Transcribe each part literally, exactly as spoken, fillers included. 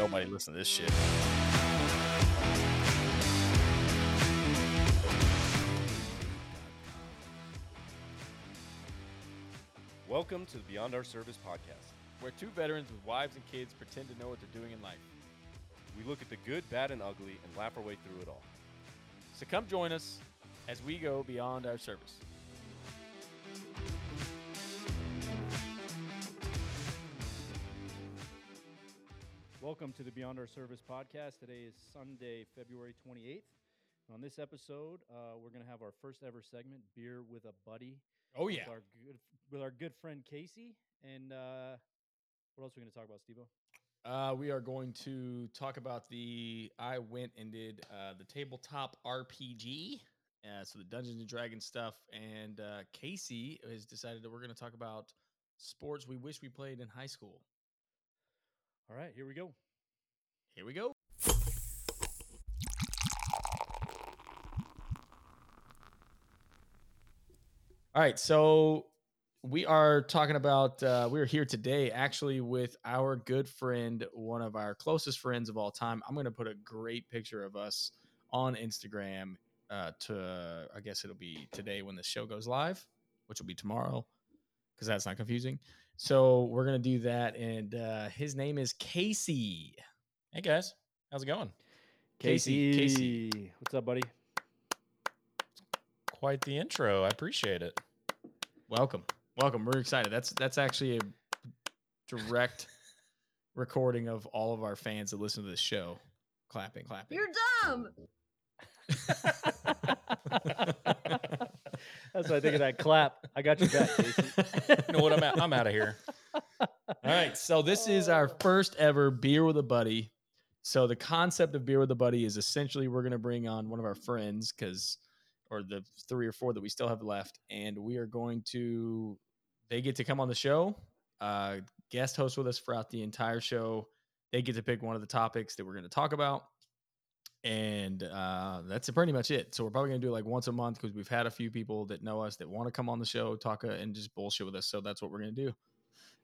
nobody listen to this shit. Welcome to the Beyond Our Service podcast, where two veterans with wives and kids pretend to know what they're doing in life. We look at the good, bad, and ugly and laugh our way through it all. So come join us as we go beyond our service. Welcome to the Beyond Our Service podcast. Today is Sunday, February twenty-eighth. And on this episode, uh, we're going to have our first ever segment, Beer with a Buddy. Oh, yeah. With our good, with our good friend, Casey. And uh, what else are we going to talk about, Steve-O? Uh, we are going to talk about the, I went and did uh, the tabletop R P G, uh, so the Dungeons and Dragons stuff. And uh, Casey has decided that we're going to talk about sports we wish we played in high school. All right, here we go. Here we go. All right, so we are talking about, uh, we're here today actually with our good friend, one of our closest friends of all time. I'm going to put a great picture of us on Instagram uh, to, uh, I guess it'll be today when the show goes live, which will be tomorrow. Because that's not confusing. So we're going to do that. And uh, his name is Casey. Hey, guys. How's it going? Casey. Casey. Casey. What's up, buddy? Quite the intro. I appreciate it. Welcome. Welcome. We're excited. That's that's actually a direct recording of all of our fans that listen to this show. Clapping, clapping. You're dumb. That's what I think of that clap. I got you back, Jason. You know what? I'm out. I'm out of here. All right. So this is our first ever Beer with a Buddy. So the concept of Beer with a Buddy is essentially we're going to bring on one of our friends, because, or the three or four that we still have left, and we are going to, they get to come on the show, uh, guest host with us throughout the entire show. They get to pick one of the topics that we're going to talk about. And uh, that's pretty much it. So we're probably going to do it like once a month, because we've had a few people that know us that want to come on the show, talk uh, and just bullshit with us. So that's what we're going to do.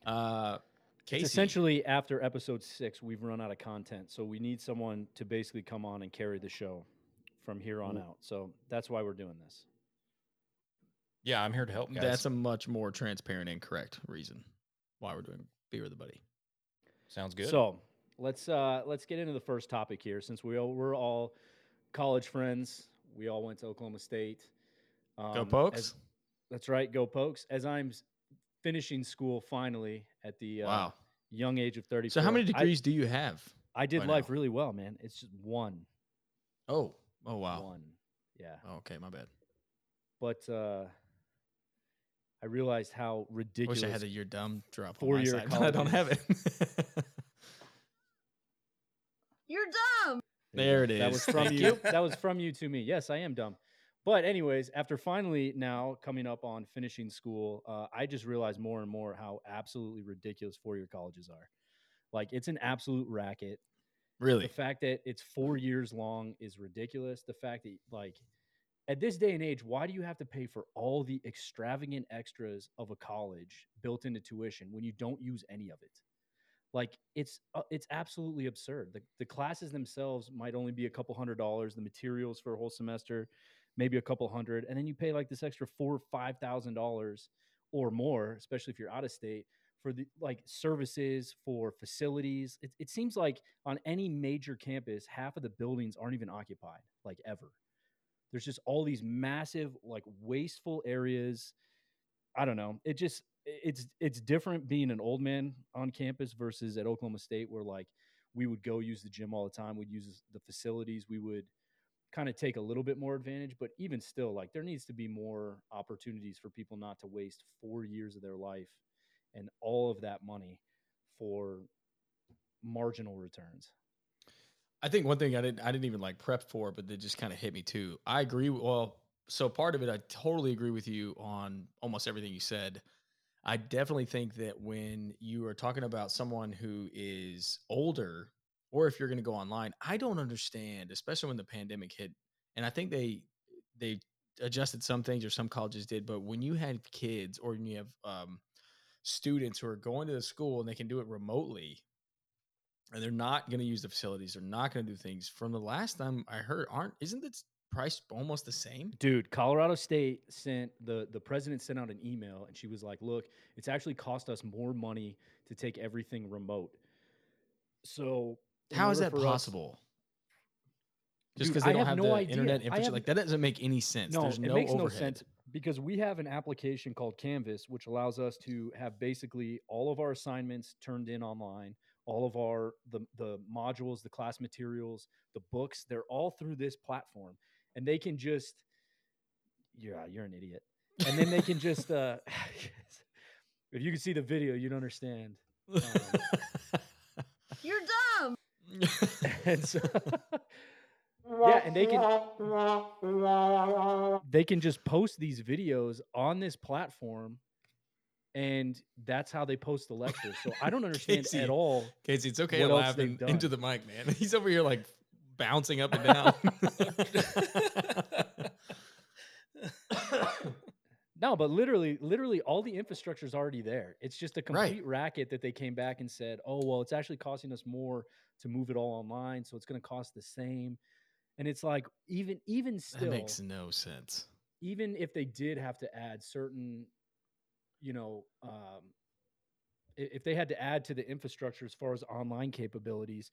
Uh, Casey. It's essentially, after episode six, we've run out of content. So we need someone to basically come on and carry the show from here on out. So that's why we're doing this. Yeah, I'm here to help, guys. That's a much more transparent and correct reason why we're doing Beer with a Buddy. Sounds good. So... Let's uh, let's get into the first topic here, since we all, we're all college friends. We all went to Oklahoma State. Um, go Pokes! As, that's right, go Pokes! As I'm finishing school finally at the uh, wow. young age of thirty-four. So how many degrees I, do you have? I did right life now? Really well, man. It's just one. Oh, oh wow, one. Yeah. Oh, okay, my bad. But uh, I realized how ridiculous. I wish I had a year dumb drop. Four on my year side, but I don't have it. You're dumb. There it is. That was from you. That was from you to me. Yes, I am dumb. But anyways, after finally now coming up on finishing school, uh, I just realized more and more how absolutely ridiculous four-year colleges are. Like, it's an absolute racket. Really? The fact that it's four years long is ridiculous. The fact that, like, at this day and age, why do you have to pay for all the extravagant extras of a college built into tuition when you don't use any of it? Like, it's uh, it's absolutely absurd. The, the classes themselves might only be a couple hundred dollars. The materials for a whole semester, maybe a couple hundred. And then you pay like this extra four or five thousand dollars or more, especially if you're out of state, for the like services, for facilities. It, it seems like on any major campus, half of the buildings aren't even occupied, like, ever. There's just all these massive, like, wasteful areas. I don't know. It just... It's it's different being an old man on campus versus at Oklahoma State, where, like, we would go use the gym all the time. We'd use the facilities. We would kind of take a little bit more advantage. But even still, like, there needs to be more opportunities for people not to waste four years of their life and all of that money for marginal returns. I think one thing I didn't I didn't even like prep for, but that just kind of hit me too. I agree. Well, so part of it, I totally agree with you on almost everything you said. I definitely think that when you are talking about someone who is older, or if you're going to go online, I don't understand, especially when the pandemic hit. And I think they they adjusted some things, or some colleges did. But when you had kids, or when you have um, students who are going to the school and they can do it remotely, and they're not going to use the facilities. They're not going to do things. From the last time I heard, aren't isn't the price almost the same? Dude, Colorado State sent the the president sent out an email, and she was like, "Look, it's actually cost us more money to take everything remote." So how is that possible? Us, Just because they don't have, have no the idea. internet infrastructure, like that doesn't make any sense. No, There's no it makes overhead. no sense because we have an application called Canvas, which allows us to have basically all of our assignments turned in online, all of our the the modules, the class materials, the books. They're all through this platform, and they can just yeah, you're an idiot, and then they can just uh, if you can see the video, you'd understand. Um, you're dumb. And so. Yeah, and they can they can just post these videos on this platform, and that's how they post the lecture. So I don't understand Casey, at all. Casey, it's okay to laugh into the mic, man. He's over here like bouncing up and down. No, but literally, literally all the infrastructure is already there. It's just a complete right. racket that they came back and said, oh, well, it's actually costing us more to move it all online, so it's going to cost the same. And it's like, even even still, that makes no sense. Even if they did have to add certain, you know, um, if they had to add to the infrastructure as far as online capabilities,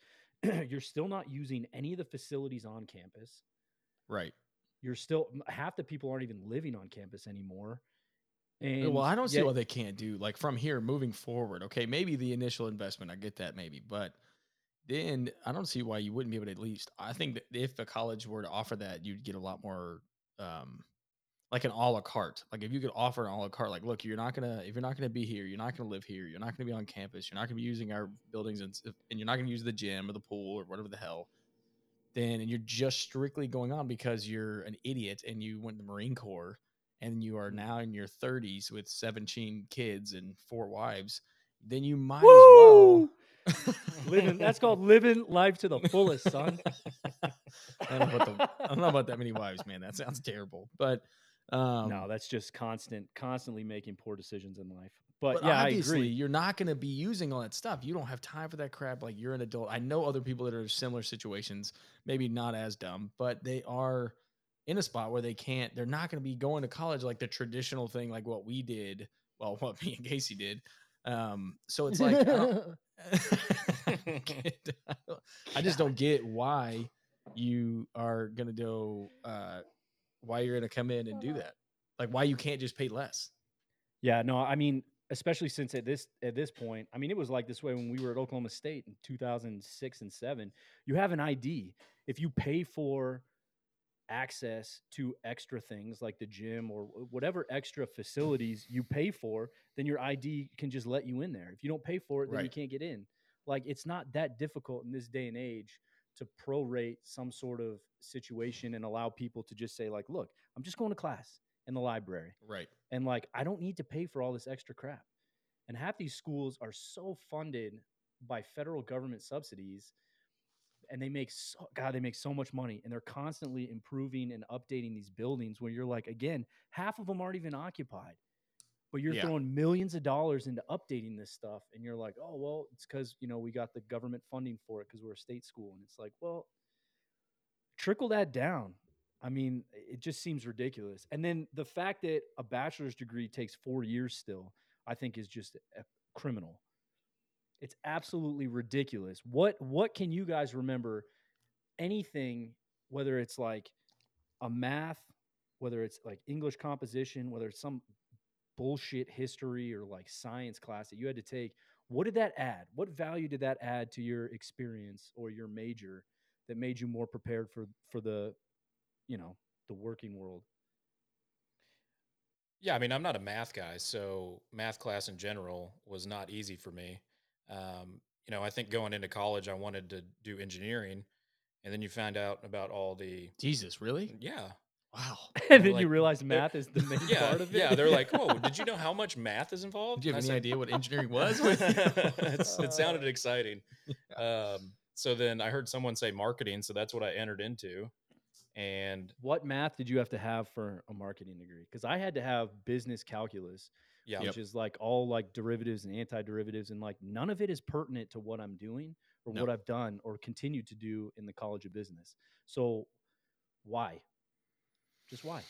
you're still not using any of the facilities on campus. Right. You're still, half the people aren't even living on campus anymore. And well, I don't yet, see what they can't do. Like from here moving forward, okay, maybe the initial investment, I get that maybe, but then I don't see why you wouldn't be able to at least, I think that if the college were to offer that, you'd get a lot more, um, like an a la carte. Like if you could offer an a la carte, like, look, you're not going to, if you're not going to be here, you're not going to live here. You're not going to be on campus. You're not going to be using our buildings, and, and you're not going to use the gym or the pool or whatever the hell. Then, and you're just strictly going on because you're an idiot and you went to the Marine Corps and you are now in your thirties with seventeen kids and four wives. Then you might Woo! As well. living that's called living life to the fullest, son. I, don't know about the, I don't know about that many wives, man. That sounds terrible. But um no, that's just constant constantly making poor decisions in life. But, but yeah, obviously I agree. You're not going to be using all that stuff. You don't have time for that crap. Like, you're an adult. I know other people that are in similar situations, maybe not as dumb, but they are in a spot where they can't, they're not going to be going to college like the traditional thing, like what we did, well, what me and Casey did. Um, so it's like, I, don't, I just don't get why you are going to go, uh, why you're going to come in and do that. Like, why you can't just pay less. Yeah, no, I mean, especially since at this, at this point, I mean, it was like this way when we were at Oklahoma State in two thousand six and seven, you have an I D. If you pay for access to extra things like the gym or whatever extra facilities you pay for, then your I D can just let you in there. If you don't pay for it, then right. you can't get in. Like, it's not that difficult in this day and age to prorate some sort of situation and allow people to just say, like, look, I'm just going to class in the library. Right. And like, I don't need to pay for all this extra crap. And half these schools are so funded by federal government subsidies, and they make so, God, they make so much money, and they're constantly improving and updating these buildings where you're like, again, half of them aren't even occupied, but you're yeah. throwing millions of dollars into updating this stuff. And you're like, oh, well, it's because, you know, we got the government funding for it because we're a state school. And it's like, well, trickle that down. I mean, it just seems ridiculous. And then the fact that a bachelor's degree takes four years still, I think is just a criminal. It's absolutely ridiculous. What what can you guys remember anything, whether it's like a math, whether it's like English composition, whether it's some bullshit history or like science class that you had to take? What did that add? What value did that add to your experience or your major that made you more prepared for, for the, you know, the working world? Yeah, I mean, I'm not a math guy, so math class in general was not easy for me. Um, you know, I think going into college, I wanted to do engineering, and then you find out about all the Jesus, really? Yeah. Wow. And then like, you realize math is the main yeah, part of it. Yeah. They're like, whoa, did you know how much math is involved? Do you have I any said, idea what engineering was? it's, it sounded exciting. Um, so then I heard someone say marketing. So that's what I entered into. And what math did you have to have for a marketing degree? Because I had to have business calculus. Yeah. Which yep. is like all like derivatives and antiderivatives, and like none of it is pertinent to what I'm doing or no. what I've done or continue to do in the College of Business. So why? Just why?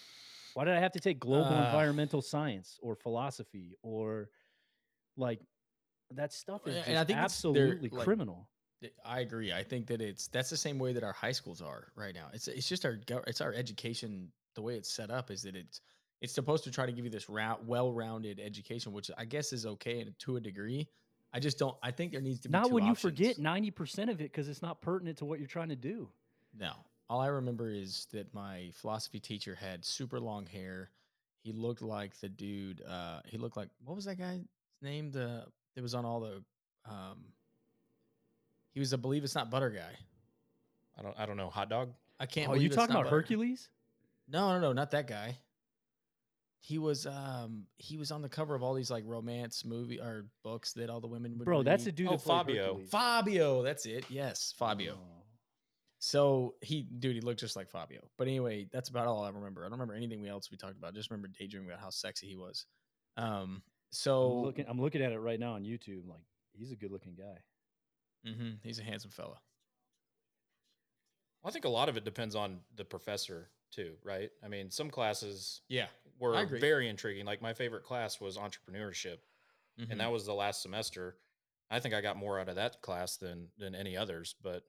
Why did I have to take global uh, environmental science or philosophy or like that stuff is just and I think absolutely criminal. Like, I agree. I think that it's, that's the same way that our high schools are right now. It's, it's just our, it's our education. The way it's set up is that it's, it's supposed to try to give you this round, well-rounded education, which I guess is okay to a degree. I just don't, I think there needs to be not two when options. You forget ninety percent of it because it's not pertinent to what you're trying to do. No. All I remember is that my philosophy teacher had super long hair. He looked like the dude. Uh, he looked like, what was that guy's name? The it was on all the. Um, he was a Believe It's Not Butter guy. I don't. I don't know. Hot dog. I can't. Oh, are you talking about butter. Hercules? No, no, no, not that guy. He was. Um, he was on the cover of all these like romance movie or books that all the women would. Bro, read. That's the dude. Oh, Fabio. Hercules. Fabio, that's it. Yes, Fabio. Oh. So he, dude, he looked just like Fabio. But anyway, that's about all I remember. I don't remember anything else we talked about. I just remember daydreaming about how sexy he was. Um, so I'm looking, I'm looking at it right now on YouTube. I'm like, he's a good-looking guy. Mm-hmm. He's a handsome fella. Well, I think a lot of it depends on the professor too, right? I mean, some classes, yeah, were very intriguing. Like my favorite class was entrepreneurship, mm-hmm. and that was the last semester. I think I got more out of that class than than any others, but.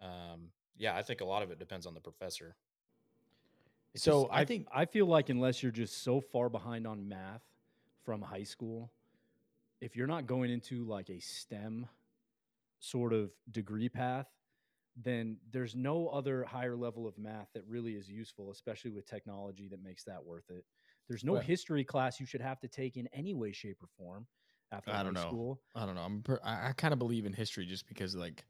Um, Yeah, I think a lot of it depends on the professor. It's so just, I, I think I feel like unless you're just so far behind on math from high school, if you're not going into like a STEM sort of degree path, then there's no other higher level of math that really is useful, especially with technology that makes that worth it. There's no right. history class you should have to take in any way, shape, or form after I don't high know. school. I don't know. I'm per- I, I kind of believe in history just because like.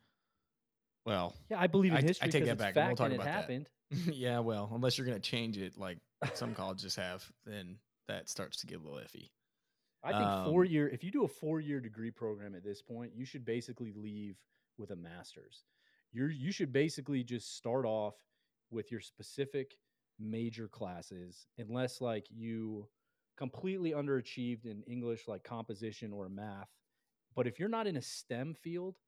Well, yeah, I believe in history. I, I take that back. We'll talk about happened. That. Yeah, well, unless you're going to change it, like some colleges have, then that starts to get a little iffy. I think um, four year. If you do a four year degree program at this point, you should basically leave with a master's. You're you should basically just start off with your specific major classes, unless like you completely underachieved in English, like composition or math. But if you're not in a STEM field.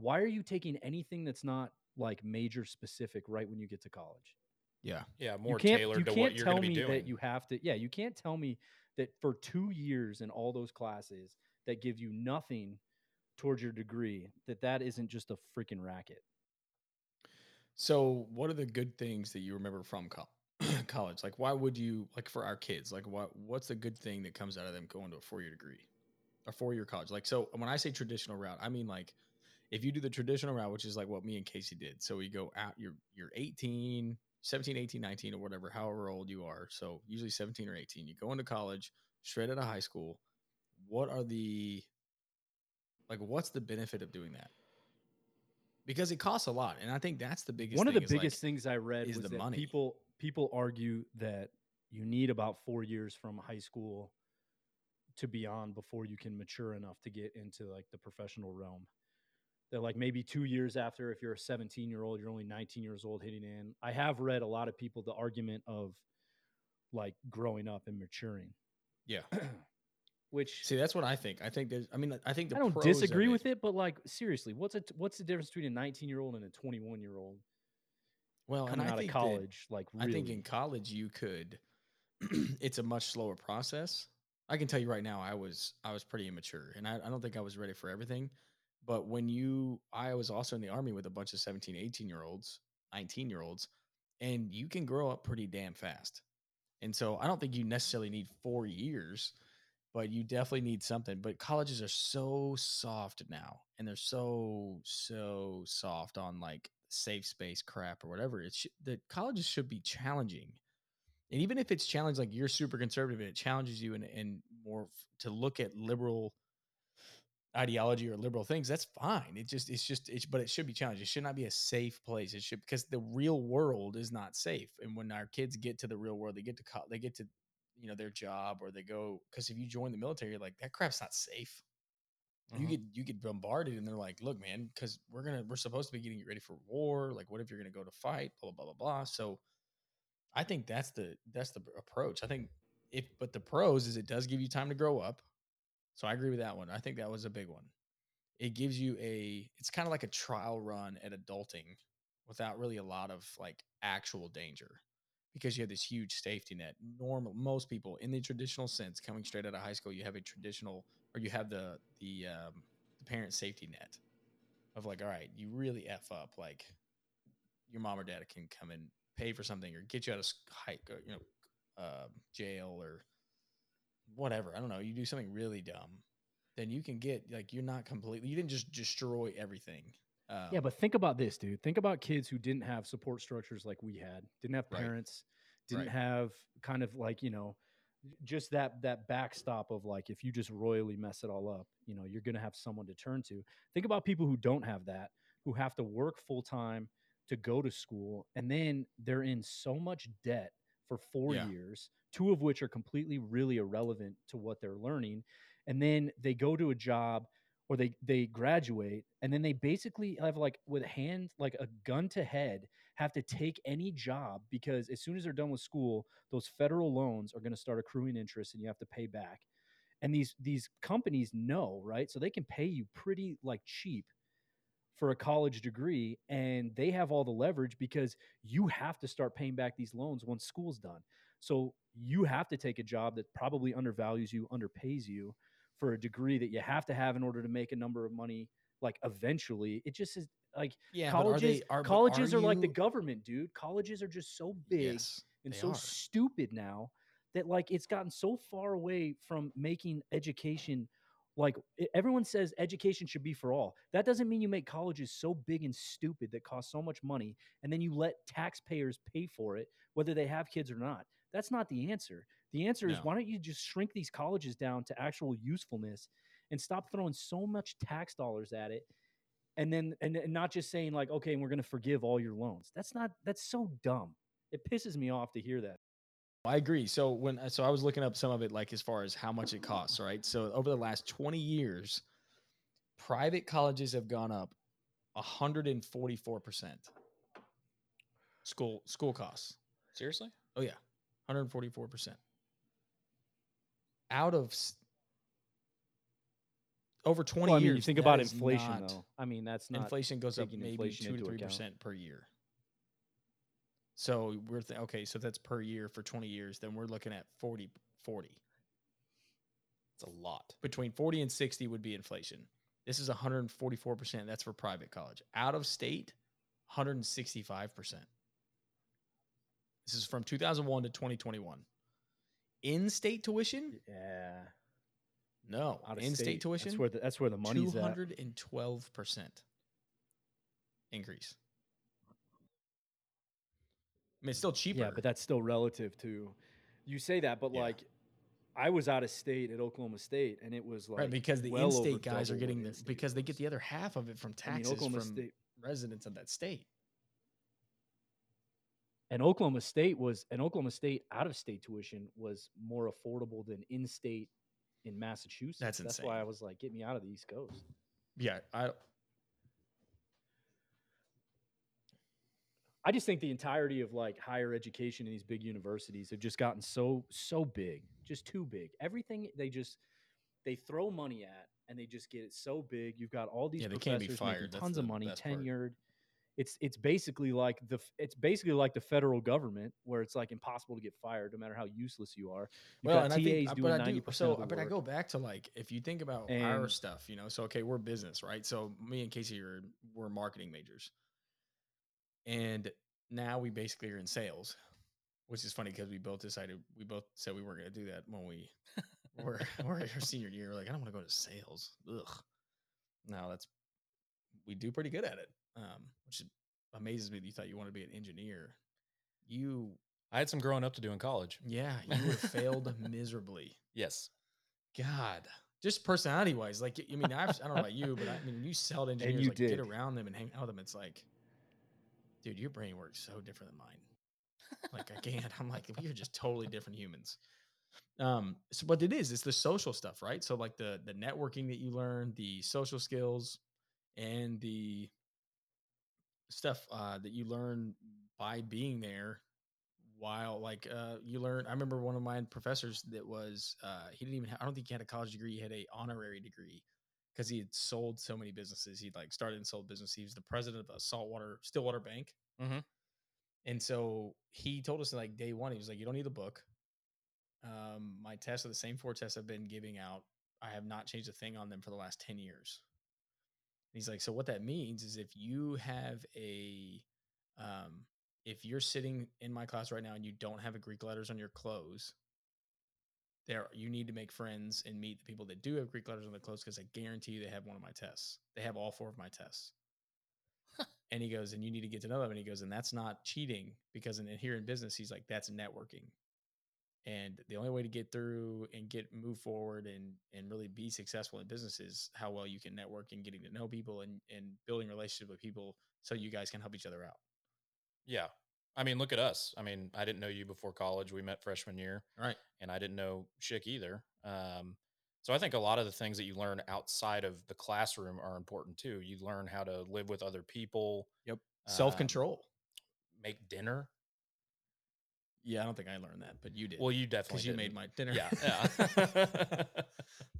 Why are you taking anything that's not like major specific right when you get to college? Yeah. Yeah. More tailored to what you're going to be doing. You can't tell me that you have to, yeah, you can't tell me that for two years in all those classes that give you nothing towards your degree, that that isn't just a freaking racket. So what are the good things that you remember from co- college? Like, why would you like for our kids, like what, what's a good thing that comes out of them going to a four-year degree or four-year college? Like, so when I say traditional route, I mean like, if you do the traditional route, which is like what me and Casey did. So we go out, you're, you're eighteen, seventeen, eighteen, nineteen or whatever, however old you are. So usually seventeen or eighteen, you go into college straight out of high school. What are the, like, what's the benefit of doing that? Because it costs a lot. And I think that's the biggest thing. One of the biggest like, things I read is was the that money. People, people argue that you need about four years from high school to beyond before you can mature enough to get into like the professional realm. That like maybe two years after, if you're a seventeen-year-old, you're only nineteen years old hitting in. I have read a lot of people, the argument of like growing up and maturing. Yeah. Which see, that's what I think. I think there's, I mean, I think the I don't pros disagree it, with it, but like seriously, what's it, what's the difference between a nineteen-year-old and a twenty-one-year-old? Well, coming and I out think of college, that, like really. I think in college you could, it's a much slower process. I can tell you right now, I was, I was pretty immature and I, I don't think I was ready for everything. But when you, I was also in the Army with a bunch of seventeen, eighteen-year-olds, nineteen-year-olds, and you can grow up pretty damn fast. And so I don't think you necessarily need four years, but you definitely need something. But colleges are so soft now, and they're so, so soft on like safe space crap or whatever. It's sh- the colleges should be challenging. And even if it's challenged, like you're super conservative and it challenges you and, and more f- to look at liberal ideology or liberal things, that's fine. It just, it's just, it's, but it should be challenged. It should not be a safe place. It should, because the real world is not safe. And when our kids get to the real world, they get to, co- they get to, you know, their job or they go, because if you join the military, you're like, that crap's not safe. Mm-hmm. You get, you get bombarded and they're like, look, man, because we're going to, we're supposed to be getting you ready for war. Like, what if you're going to go to fight, blah, blah, blah, blah. So I think that's the, that's the approach. I think if, but the pros is it does give you time to grow up. So I agree with that one. I think that was a big one. it gives you a, it's kind of like a trial run at adulting without really a lot of like actual danger, because you have this huge safety net. Normal, most people in the traditional sense, coming straight out of high school, you have a traditional, or you have the, the, um, the parent safety net of like, all right, you really F up. Like your mom or dad can come and pay for something or get you out of high, you know, uh, jail or whatever. I don't know. You do something really dumb, then you can get like, you're not completely, you didn't just destroy everything. Um, yeah, but think about this, dude. Think about kids who didn't have support structures like we had, didn't have parents, right. didn't right. have kind of like, you know, just that that backstop of like, if you just royally mess it all up, you know, you're going to have someone to turn to. Think about people who don't have that, who have to work full time to go to school, and then they're in so much debt for four yeah. years, two of which are completely really irrelevant to what they're learning. And then they go to a job or they, they graduate, and then they basically have like with hand, like a gun to head, have to take any job, because as soon as they're done with school, those federal loans are going to start accruing interest and you have to pay back. And these, these companies know, right? So they can pay you pretty like cheap for a college degree, and they have all the leverage because you have to start paying back these loans once school's done. So you have to take a job that probably undervalues you, underpays you for a degree that you have to have in order to make a number of money. Like eventually it just is like yeah, colleges, are they, are, colleges are, are you... like the government, dude. Colleges are just so big yes, and so are. stupid now that like, it's gotten so far away from making education. Like everyone says education should be for all. That doesn't mean you make colleges so big and stupid that cost so much money, and then you let taxpayers pay for it, whether they have kids or not. That's not the answer. The answer no. is, why don't you just shrink these colleges down to actual usefulness and stop throwing so much tax dollars at it? And then, and, and not just saying like, okay, we're going to forgive all your loans. That's not, that's so dumb. It pisses me off to hear that. I agree. So when, so I was looking up some of it, like as far as how much it costs, right? So over the last twenty years, private colleges have gone up one hundred forty-four percent school, school costs. Seriously? Oh yeah. one hundred forty-four percent out of over twenty well, I mean, years. You think about inflation not, though. I mean, that's not inflation goes up maybe two to three percent per year. So we're th- okay. So that's per year for twenty years. Then we're looking at forty, forty. It's a lot. Between forty and sixty would be inflation. This is one hundred forty-four percent. That's for private college. Out of state, one hundred sixty-five percent. This is from two thousand one to twenty twenty-one. In-state tuition? Yeah. No. Out of In-state state, tuition? That's where the, that's where the money's at. two hundred twelve percent increase. I mean, it's still cheaper. Yeah, but that's still relative to, you say that, but yeah. like I was out of state at Oklahoma State, and it was like, right, because the well in-state guys are getting this because they get the other half of it from taxes I mean, from state. residents of that state. And Oklahoma State was, and Oklahoma State out-of-state tuition was more affordable than in-state in Massachusetts. That's insane. That's why I was like, get me out of the East Coast. Yeah, I. I just think the entirety of like higher education in these big universities have just gotten so, so big, just too big. Everything they just, they throw money at and they just get it so big. You've got all these yeah, professors making tons That's of money, tenured. Part. It's, it's basically like the, it's basically like the federal government where it's like impossible to get fired no matter how useless you are. You've well, got and T As I think, doing but I do, ninety percent so, of the but work. I go back to like, if you think about and, our stuff, you know, so, okay, we're business, right? So me and Casey are, we're marketing majors. And now we basically are in sales, which is funny because we both decided we both said we weren't going to do that when we were, were our senior year. We're like, I don't want to go to sales. Ugh. No, that's we do pretty good at it, um, which amazes me that you thought you wanted to be an engineer. You, I had some growing up to do in college. Yeah, you would have failed miserably. Yes, God. Just personality wise, like I mean, I've, I don't know about you, but I, I mean, you sell engineers, you like did. get around them and hang out with them. It's like. Dude, your brain works so different than mine. Like, I can't. I'm like, we are just totally different humans. Um, so what it is, it's the social stuff, right? So, like, the the networking that you learn, the social skills, and the stuff uh, that you learn by being there while, like, uh, you learn. I remember one of my professors that was, uh, he didn't even have, I don't think he had a college degree. He had a honorary degree because he had sold so many businesses. He'd like started and sold business. He was the president of a saltwater Stillwater bank. Mm-hmm. And so he told us like day one, he was like, you don't need a book. Um, my tests are the same four tests I've been giving out. I have not changed a thing on them for the last ten years. And he's like, so what that means is if you have a, um, if you're sitting in my class right now and you don't have a Greek letters on your clothes, there you need to make friends and meet the people that do have Greek letters on their clothes, because I guarantee you they have one of my tests. They have all four of my tests. And he goes, and you need to get to know them. And he goes, and that's not cheating, because in here in business, he's like, that's networking. And the only way to get through and get move forward and and really be successful in business is how well you can network and getting to know people and, and building relationships with people so you guys can help each other out. Yeah. I mean, look at us. I mean, I didn't know you before college. We met freshman year. Right. And I didn't know Schick either. Um, so I think a lot of the things that you learn outside of the classroom are important too. You learn how to live with other people. Yep. Self-control. Um, make dinner. Yeah, I don't think I learned that, but you did. Well, you definitely did. Because you made my dinner. Yeah. yeah. That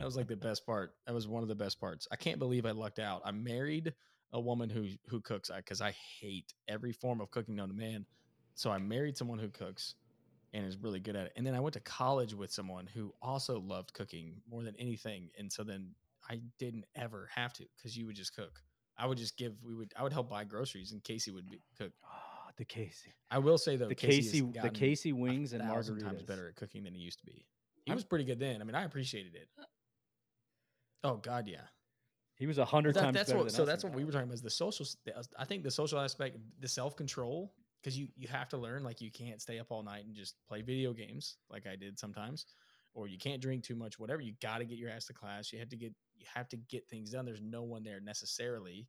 was like the best part. That was one of the best parts. I can't believe I lucked out. I married a woman who who cooks, because I, I hate every form of cooking known to man. So I married someone who cooks and is really good at it. And then I went to college with someone who also loved cooking more than anything. And so then I didn't ever have to, because you would just cook. I would just give, we would, I would help buy groceries and Casey would be, cook. The Casey. I will say, though, the Casey, Casey the Casey wings and margaritas times better at cooking than he used to be. He was pretty good then. I mean, I appreciated it. Oh God, yeah. He was a hundred that, times that's better. What, than so us that's what college. We were talking about. Is the social. I think the social aspect, the self control, because you you have to learn. Like you can't stay up all night and just play video games, like I did sometimes, or you can't drink too much. Whatever. You got to get your ass to class. You have to get you have to get things done. There's no one there necessarily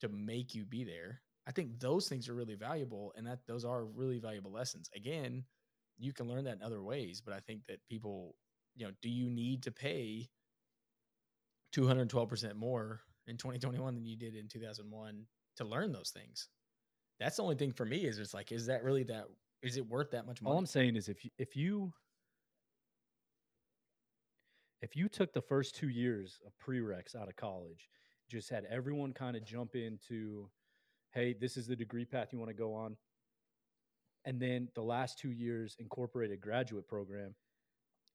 to make you be there. I think those things are really valuable, and that those are really valuable lessons. Again, you can learn that in other ways, but I think that people, you know, do you need to pay two hundred twelve percent more in twenty twenty-one than you did in two thousand one to learn those things? That's the only thing for me is it's like, is that really that, is it worth that much money? All I'm saying is if you, if you, if you took the first two years of prereqs out of college, just had everyone kind of jump into, hey, this is the degree path you want to go on. And then the last two years incorporated graduate program.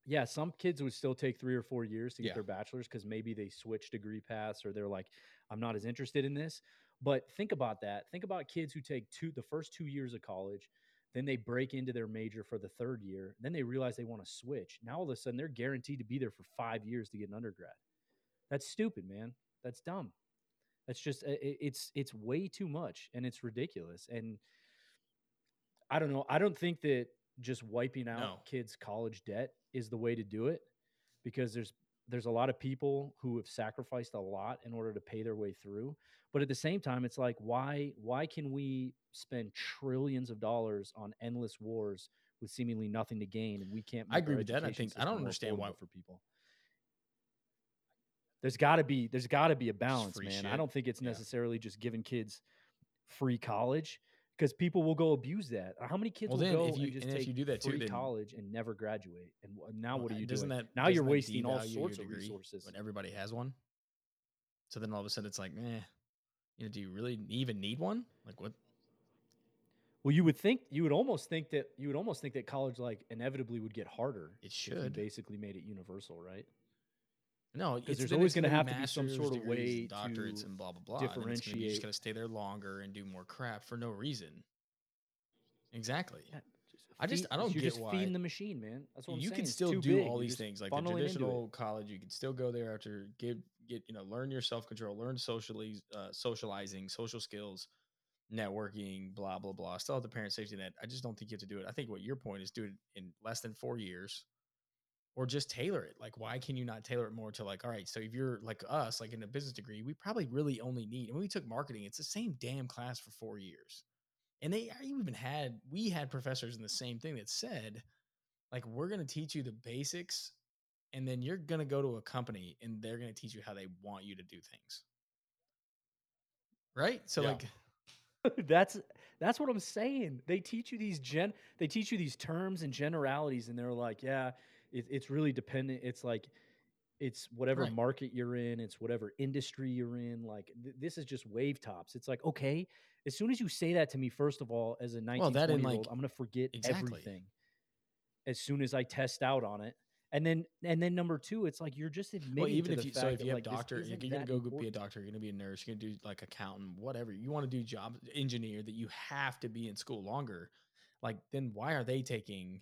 Yeah, some kids would still take three or four years to get yeah. their bachelor's because maybe they switch degree paths or they're like, I'm not as interested in this. But think about that. Think about kids who take two the first two years of college, then they break into their major for the third year, then they realize they want to switch. Now all of a sudden they're guaranteed to be there for five years to get an undergrad. That's stupid, man. That's dumb. That's just, it's, it's way too much and it's ridiculous. And I don't know. I don't think that just wiping out no. kids' college debt is the way to do it, because there's, there's a lot of people who have sacrificed a lot in order to pay their way through. But at the same time, it's like, why, why can we spend trillions of dollars on endless wars with seemingly nothing to gain? And we can't, I agree with that. I think, I don't understand why for people. There's got to be there's got to be a balance, man. Shit. I don't think it's necessarily yeah. just giving kids free college, because people will go abuse that. How many kids well, will go if you, and just and take if you do that free too, then, college and never graduate? And now well, what are you doing? That, now you're wasting all sorts of resources when everybody has one. So then all of a sudden it's like, eh, you know, do you really even need one? Like what? Well, you would think you would almost think that you would almost think that college like inevitably would get harder. It should. If you basically made it universal, right? No, because there's always going to have to be some sort of way doctorates to and blah, blah, blah. Differentiate. And you're just going to stay there longer and do more crap for no reason. Exactly. Yeah, just feed, I just, I don't get just why. You're feeding the machine, man. That's what I'm you saying. You can still do big. All you're these things. Like the traditional college, you can still go there after, get, get you know, learn your self-control, learn socially, uh, socializing, social skills, networking, blah, blah, blah. Still have the parent safety net. I just don't think you have to do it. I think what your point is, do it in less than four years. Or just tailor it. Like, why can you not tailor it more to like, all right, so if you're like us, like in a business degree, we probably really only need, and we took marketing, it's the same damn class for four years. And they I even had, we had professors in the same thing that said, like, we're going to teach you the basics, and then you're going to go to a company and they're going to teach you how they want you to do things. Right? So yeah. like, that's, that's what I'm saying. They teach you these gen, they teach you these terms and generalities, and they're like, yeah, It, it's really dependent. It's like It's whatever right. market you're in. It's whatever industry you're in. Like th- this is just wave tops. It's like, okay, as soon as you say that to me, first of all, as a nineteen, well, twenty year old, like, I'm going to forget exactly. everything as soon as I test out on it. And then, and then number two, it's like, you're just admitting well, even to if the you, fact so if you have like, doctor, you're going to go important. be a doctor, you're going to be a nurse, you're going to do like accountant, whatever you want to do, job engineer that you have to be in school longer. Like, then why are they taking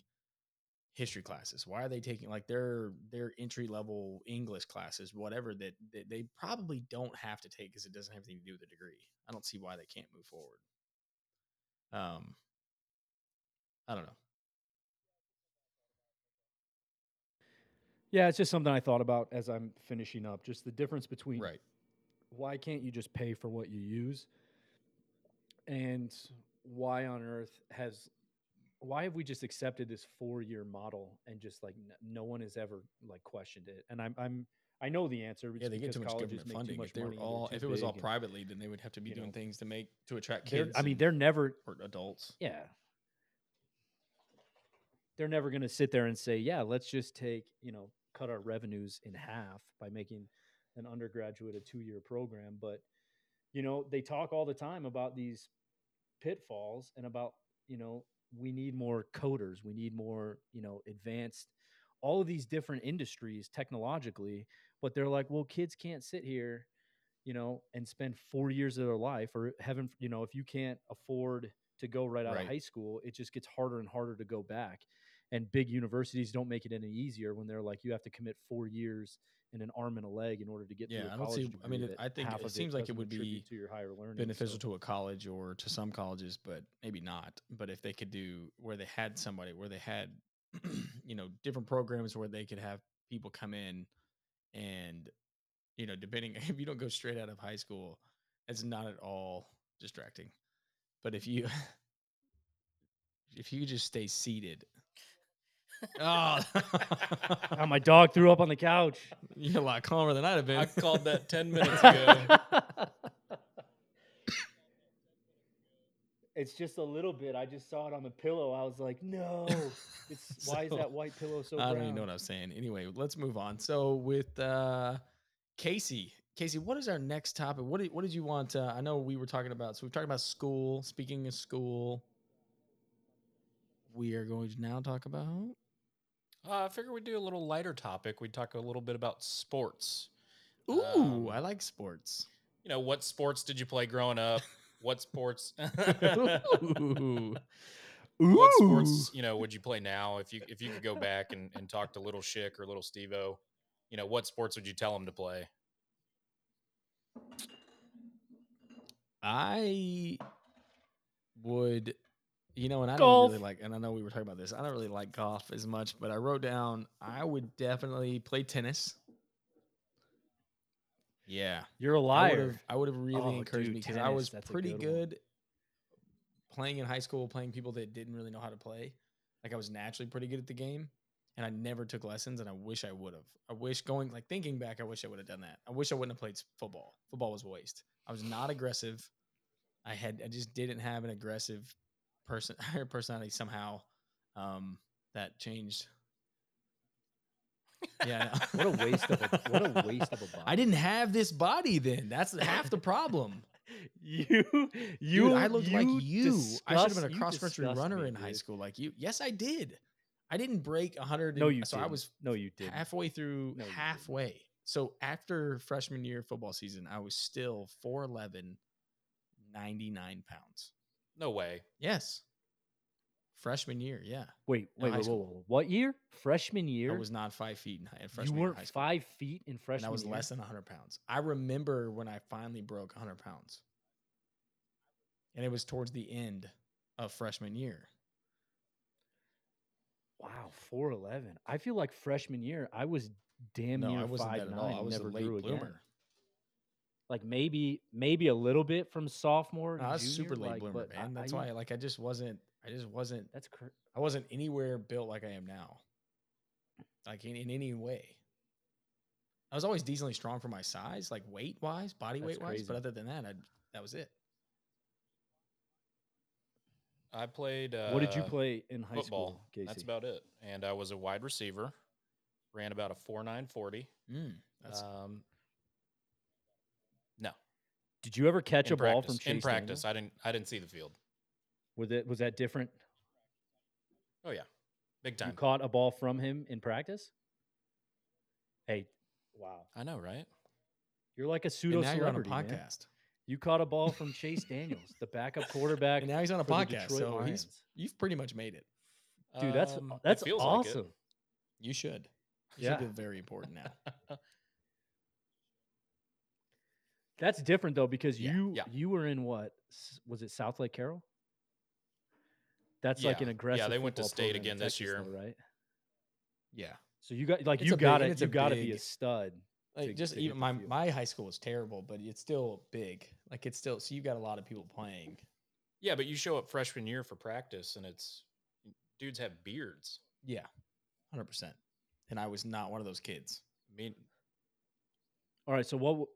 history classes? Why are they taking like their, their entry level English classes, whatever that, that they probably don't have to take because it doesn't have anything to do with the degree. I don't see why they can't move forward. Um, I don't know. Yeah, it's just something I thought about as I'm finishing up. Just the difference between right. why can't you just pay for what you use, and why on earth has why have we just accepted this four-year model and just like n- no one has ever like questioned it? And I'm I'm I know the answer. Yeah, they get too much government funding. If they were all if it was all privately, then they would have to be doing things to make to attract kids. I mean, they're never or adults. Yeah. They're never going to sit there and say, yeah, let's just take, you know, cut our revenues in half by making an undergraduate a two-year program. But, you know, they talk all the time about these pitfalls and about, you know, we need more coders. We need more, you know, advanced, all of these different industries technologically, but they're like, well, kids can't sit here, you know, and spend four years of their life or heaven, you know, if you can't afford to go right out right. of high school, it just gets harder and harder to go back. And big universities don't make it any easier when they're like, you have to commit four years and an arm and a leg in order to get yeah, to a I college don't see, I mean, it, I think it seems it like it would be to your higher learning, beneficial so. to a college or to some colleges, but maybe not. But if they could do where they had somebody, where they had, you know, different programs where they could have people come in and, you know, depending if you don't go straight out of high school, it's not at all distracting. But if you, if you just stay seated, oh. oh, my dog threw up on the couch. You're a lot calmer than I'd have been. I called that ten minutes ago. It's just a little bit. I just saw it on the pillow. I was like, no, it's, so, why is that white pillow so brown? I don't even know what I'm saying. Anyway, let's move on. So with uh, Casey. Casey, what is our next topic? What did, what did you want? Uh, I know we were talking about, so we've talked about school. Speaking of school, we are going to now talk about? Uh, I figure we'd do a little lighter topic. We'd talk a little bit about sports. Ooh, um, I like sports. You know, what sports did you play growing up? What sports? Ooh. Ooh. What sports, you know, would you play now? If you if you could go back and, and talk to Little Schick or Little Steve-O, you know, what sports would you tell him to play? I would, you know, and I golf. don't really like, and I know we were talking about this. I don't really like golf as much, but I wrote down I would definitely play tennis. Yeah, you're a liar. I would have really oh, encouraged dude, me because I was pretty good, good playing in high school, playing people that didn't really know how to play. Like I was naturally pretty good at the game. And I never took lessons, and I wish I would have. I wish going, like thinking back, I wish I would have done that. I wish I wouldn't have played football. Football was a waste. I was not aggressive. I had, I just didn't have an aggressive person, personality somehow. Um, that changed. Yeah. What a waste of a, what a waste of a body. I didn't have this body then. That's half the problem. You, you, dude, I looked you like you. Disgust, I should have been a cross country runner me, in dude. high school, like you. Yes, I did. I didn't break one hundred. No, you so didn't. I was no, you didn't. halfway through, no, halfway. Didn't. So after freshman year football season, I was still four eleven, ninety-nine pounds. No way. Yes. Freshman year, yeah. Wait, no, wait, wait, whoa, whoa. What year? Freshman year? I was not five feet in, in freshman year. You weren't year five feet in freshman year? And I was year? less than one hundred pounds. I remember when I finally broke one hundred pounds. And it was towards the end of freshman year. Wow, four eleven. I feel like freshman year I was damn no, near five nine. I was never a late grew bloomer. Again. Like maybe, maybe a little bit from sophomore. No, I was junior, super late like, bloomer, man. That's I, why, I, like, I just wasn't. I just wasn't. That's cr- I wasn't anywhere built like I am now. Like in, in any way, I was always decently strong for my size, like weight wise, body weight wise. But other than that, I that was it. I played uh, what did you play in high football. school, Casey? That's about it. And I was a wide receiver, ran about a four nine forty. Mm, that's... Um, no. Did you ever catch in a practice, ball from Chase in practice? Daniels? I didn't. I didn't see the field. Was it? Was that different? Oh yeah, big time. You caught a ball from him in practice? Hey, wow! I know, right? You're like a pseudo and now celebrity. You're on a podcast. Man. You caught a ball from Chase Daniels, the backup quarterback. And now he's on a podcast, so he's, you've pretty much made it, dude. That's um, that's awesome. Like you should. You yeah, should be very important now. That's different though, because yeah, you yeah. you were in what was it South Lake Carroll? That's yeah. like an aggressive. Yeah, they went to state again this year, though, right? Yeah. So you got like it's you got it. You got to be a stud. Like to, just to even my field. my high school was terrible, but it's still big. Like it's still so you got a lot of people playing. Yeah, but you show up freshman year for practice, and it's dudes have beards. Yeah, hundred percent. And I was not one of those kids. I mean, all right. So what?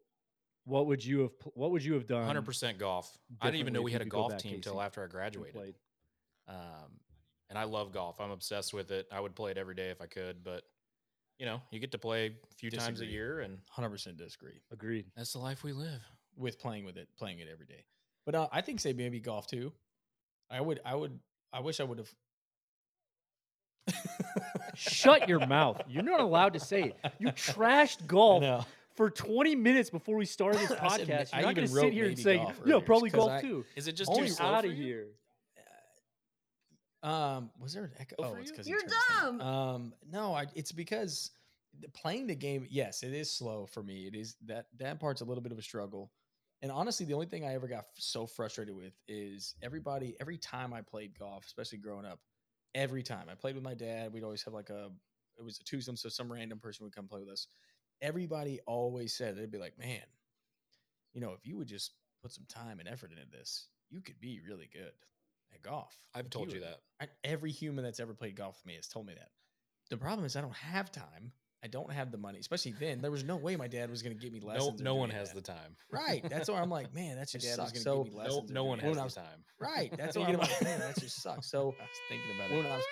What would you have? What would you have done? one hundred percent golf. I didn't even know we had a golf team until after I graduated. Um, and I love golf. I'm obsessed with it. I would play it every day if I could, but you know, you get to play a few disagree. times a year, and one hundred percent disagree. Agreed. That's the life we live with playing with it, playing it every day. But uh, I think say maybe golf too. I would. I would. I wish I would have. Shut your mouth. You're not allowed to say it. You trashed golf. No. For twenty minutes before we started this podcast, said, you're I not going to sit here and say, "Yeah, earlier, probably golf I, too." Is it just too slow out of here? Um, was there an echo? Oh, it's because you're dumb. Um, no, I, it's because playing the game. Yes, it is slow for me. It is that that part's a little bit of a struggle. And honestly, the only thing I ever got so frustrated with is everybody. Every time I played golf, especially growing up, every time I played with my dad, we'd always have like a. It was a twosome, so some random person would come play with us. Everybody always said they'd be like, man, you know, if you would just put some time and effort into this, you could be really good at golf. I've if told you, you that. I, every human that's ever played golf with me has told me that. The problem is I don't have time. I don't have the money, especially then. There was no way my dad was going to give me lessons. No, no one has that. the time. Right. That's why I'm like, man, that just sucks. So give me no, no one has was, the time. Right. That's why I'm like, man, that just sucks. So I was thinking about it. I was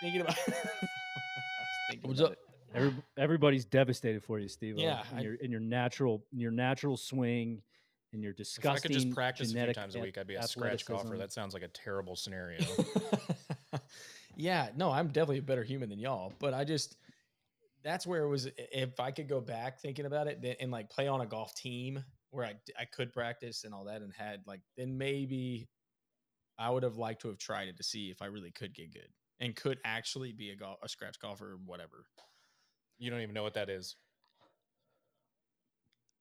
thinking about it. I was thinking about it. Every, everybody's devastated for you, Steve. Yeah, in your, I, in your natural, in your natural swing, and your disgusting. If I could just practice a few times a week, I'd be a scratch golfer. That sounds like a terrible scenario. Yeah, no, I'm definitely a better human than y'all. But I just, that's where it was. If I could go back, thinking about it, and like play on a golf team where I I could practice and all that, and had like, then maybe I would have liked to have tried it to see if I really could get good and could actually be a golf, a scratch golfer, or whatever. You don't even know what that is.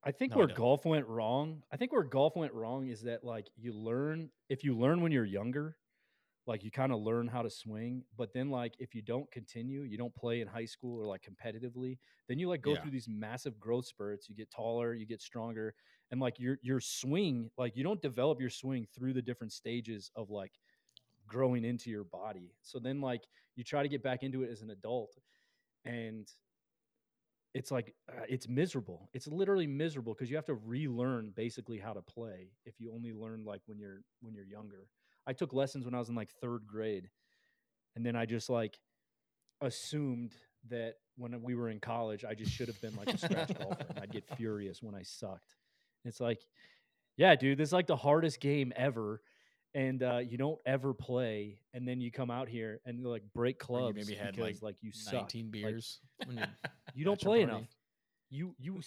I think no, where I golf went wrong, I think where golf went wrong is that, like, you learn, if you learn when you're younger, like, you kind of learn how to swing. But then, like, if you don't continue, you don't play in high school or, like, competitively, then you, like, go yeah. through these massive growth spurts. You get taller, you get stronger. And, like, your your swing, like, you don't develop your swing through the different stages of, like, growing into your body. So then, like, you try to get back into it as an adult. And it's like, uh, it's miserable. It's literally miserable because you have to relearn basically how to play if you only learn like when you're, when you're younger. I took lessons when I was in like third grade. And then I just like assumed that when we were in college, I just should have been like a scratch golfer and I'd get furious when I sucked. It's like, yeah, dude, this is like the hardest game ever. And uh, you don't ever play, and then you come out here and like break clubs. Or you maybe had because, like, like you suck. nineteen beers. Like, when you don't play enough. You you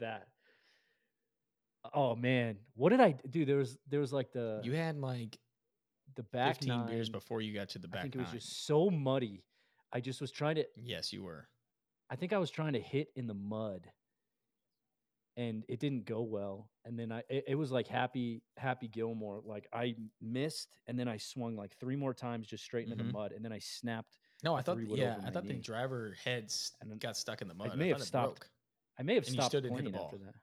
that. Oh man, what did I do? There was there was like the you had like the back fifteen nine. beers before you got to the back. I think it was nine. Just so muddy. I just was trying to. Yes, you were. I think I was trying to hit in the mud. And it didn't go well. And then I, it, it was like Happy, Happy Gilmore. Like I missed, and then I swung like three more times, just straight into mm-hmm. the mud. And then I snapped. No, I thought, yeah, I thought knee. the driver heads and got stuck in the mud. I may I have stopped. Broke. I may have and stopped. You stood playing and hit the ball. After that.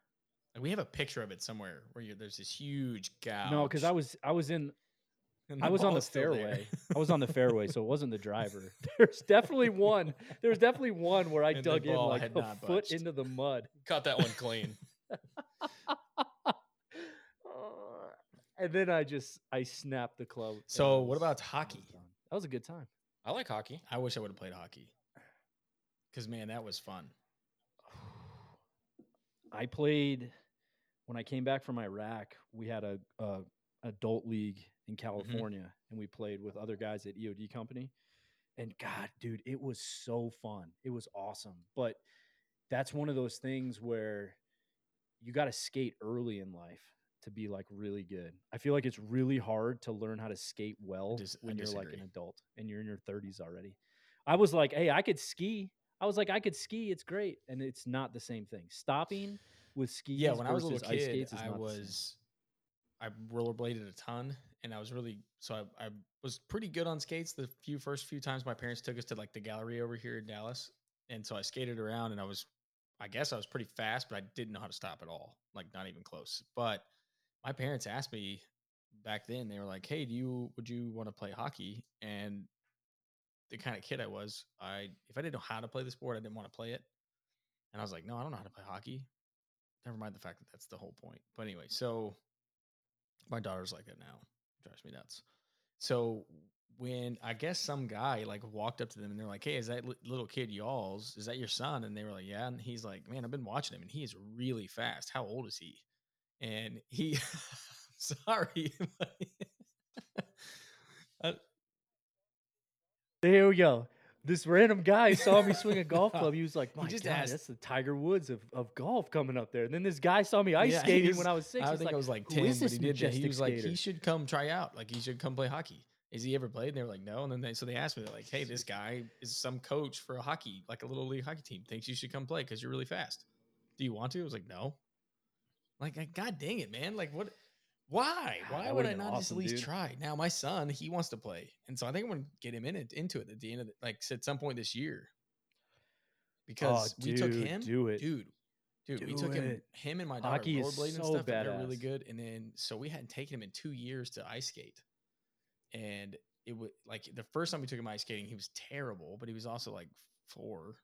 And we have a picture of it somewhere where you're, there's this huge gouge. No, because I was, I was in, I was on the fairway. I was on the fairway, so it wasn't the driver. There's definitely one. There's definitely one where I and dug in like a foot bunched. into the mud. Caught that one clean. And then I just I snapped the club. So what about hockey? That was a good time. I like hockey. I wish I would have played hockey because, man, that was fun. I played when I came back from Iraq. We had a, a adult league in California, mm-hmm. and we played with other guys at E O D Company. And God, dude, it was so fun. It was awesome. But that's one of those things where you got to skate early in life to be like really good. I feel like it's really hard to learn how to skate well Dis- when you're like an adult and you're in your thirties already. I was like, hey, I could ski. I was like, I could ski. It's great. And it's not the same thing. Stopping with skis. Yeah. When I was a little kid, ice skates is I not was, I rollerbladed a ton and I was really, so I, I was pretty good on skates. The few first few times my parents took us to like the gallery over here in Dallas. And so I skated around and I was, I guess I was pretty fast, but I didn't know how to stop at all. Like not even close, but my parents asked me back then, they were like, hey, do you, would you want to play hockey? And the kind of kid I was, I, if I didn't know how to play the sport, I didn't want to play it. And I was like, no, I don't know how to play hockey. Never mind the fact that that's the whole point. But anyway, so my daughter's like that now. It drives me nuts. So when I guess some guy like walked up to them and they're like, hey, is that li- little kid y'all's, is that your son? And they were like, yeah. And he's like, man, I've been watching him and he is really fast. How old is he? And he, sorry. I, there we go. This random guy saw me swing a golf club. He was like, my just God, asked, that's the Tiger Woods of, of golf coming up there. And then this guy saw me ice yeah, skating was, when I was six. I think like, I was like ten, but he did that. He was skater? Like, he should come try out. Like, he should come play hockey. Is he ever played? And they were like, no. And then they, so they asked me, they're like, hey, this guy is some coach for a hockey, like a little league hockey team. Thinks you should come play because you're really fast. Do you want to? I was like, no. Like, God dang it, man. Like, what? Why? Why that would I not awesome, just at least dude. try? Now, my son, he wants to play. And so I think I'm going to get him in it, into it at the end of the, like, at some point this year. Because oh, dude, we took him. Do it. Dude. Dude, do we took it. him. Him and my daughter rollerblading so and stuff. They're really good. And then, so we hadn't taken him in two years to ice skate. And it was like the first time we took him ice skating, he was terrible, but he was also like four.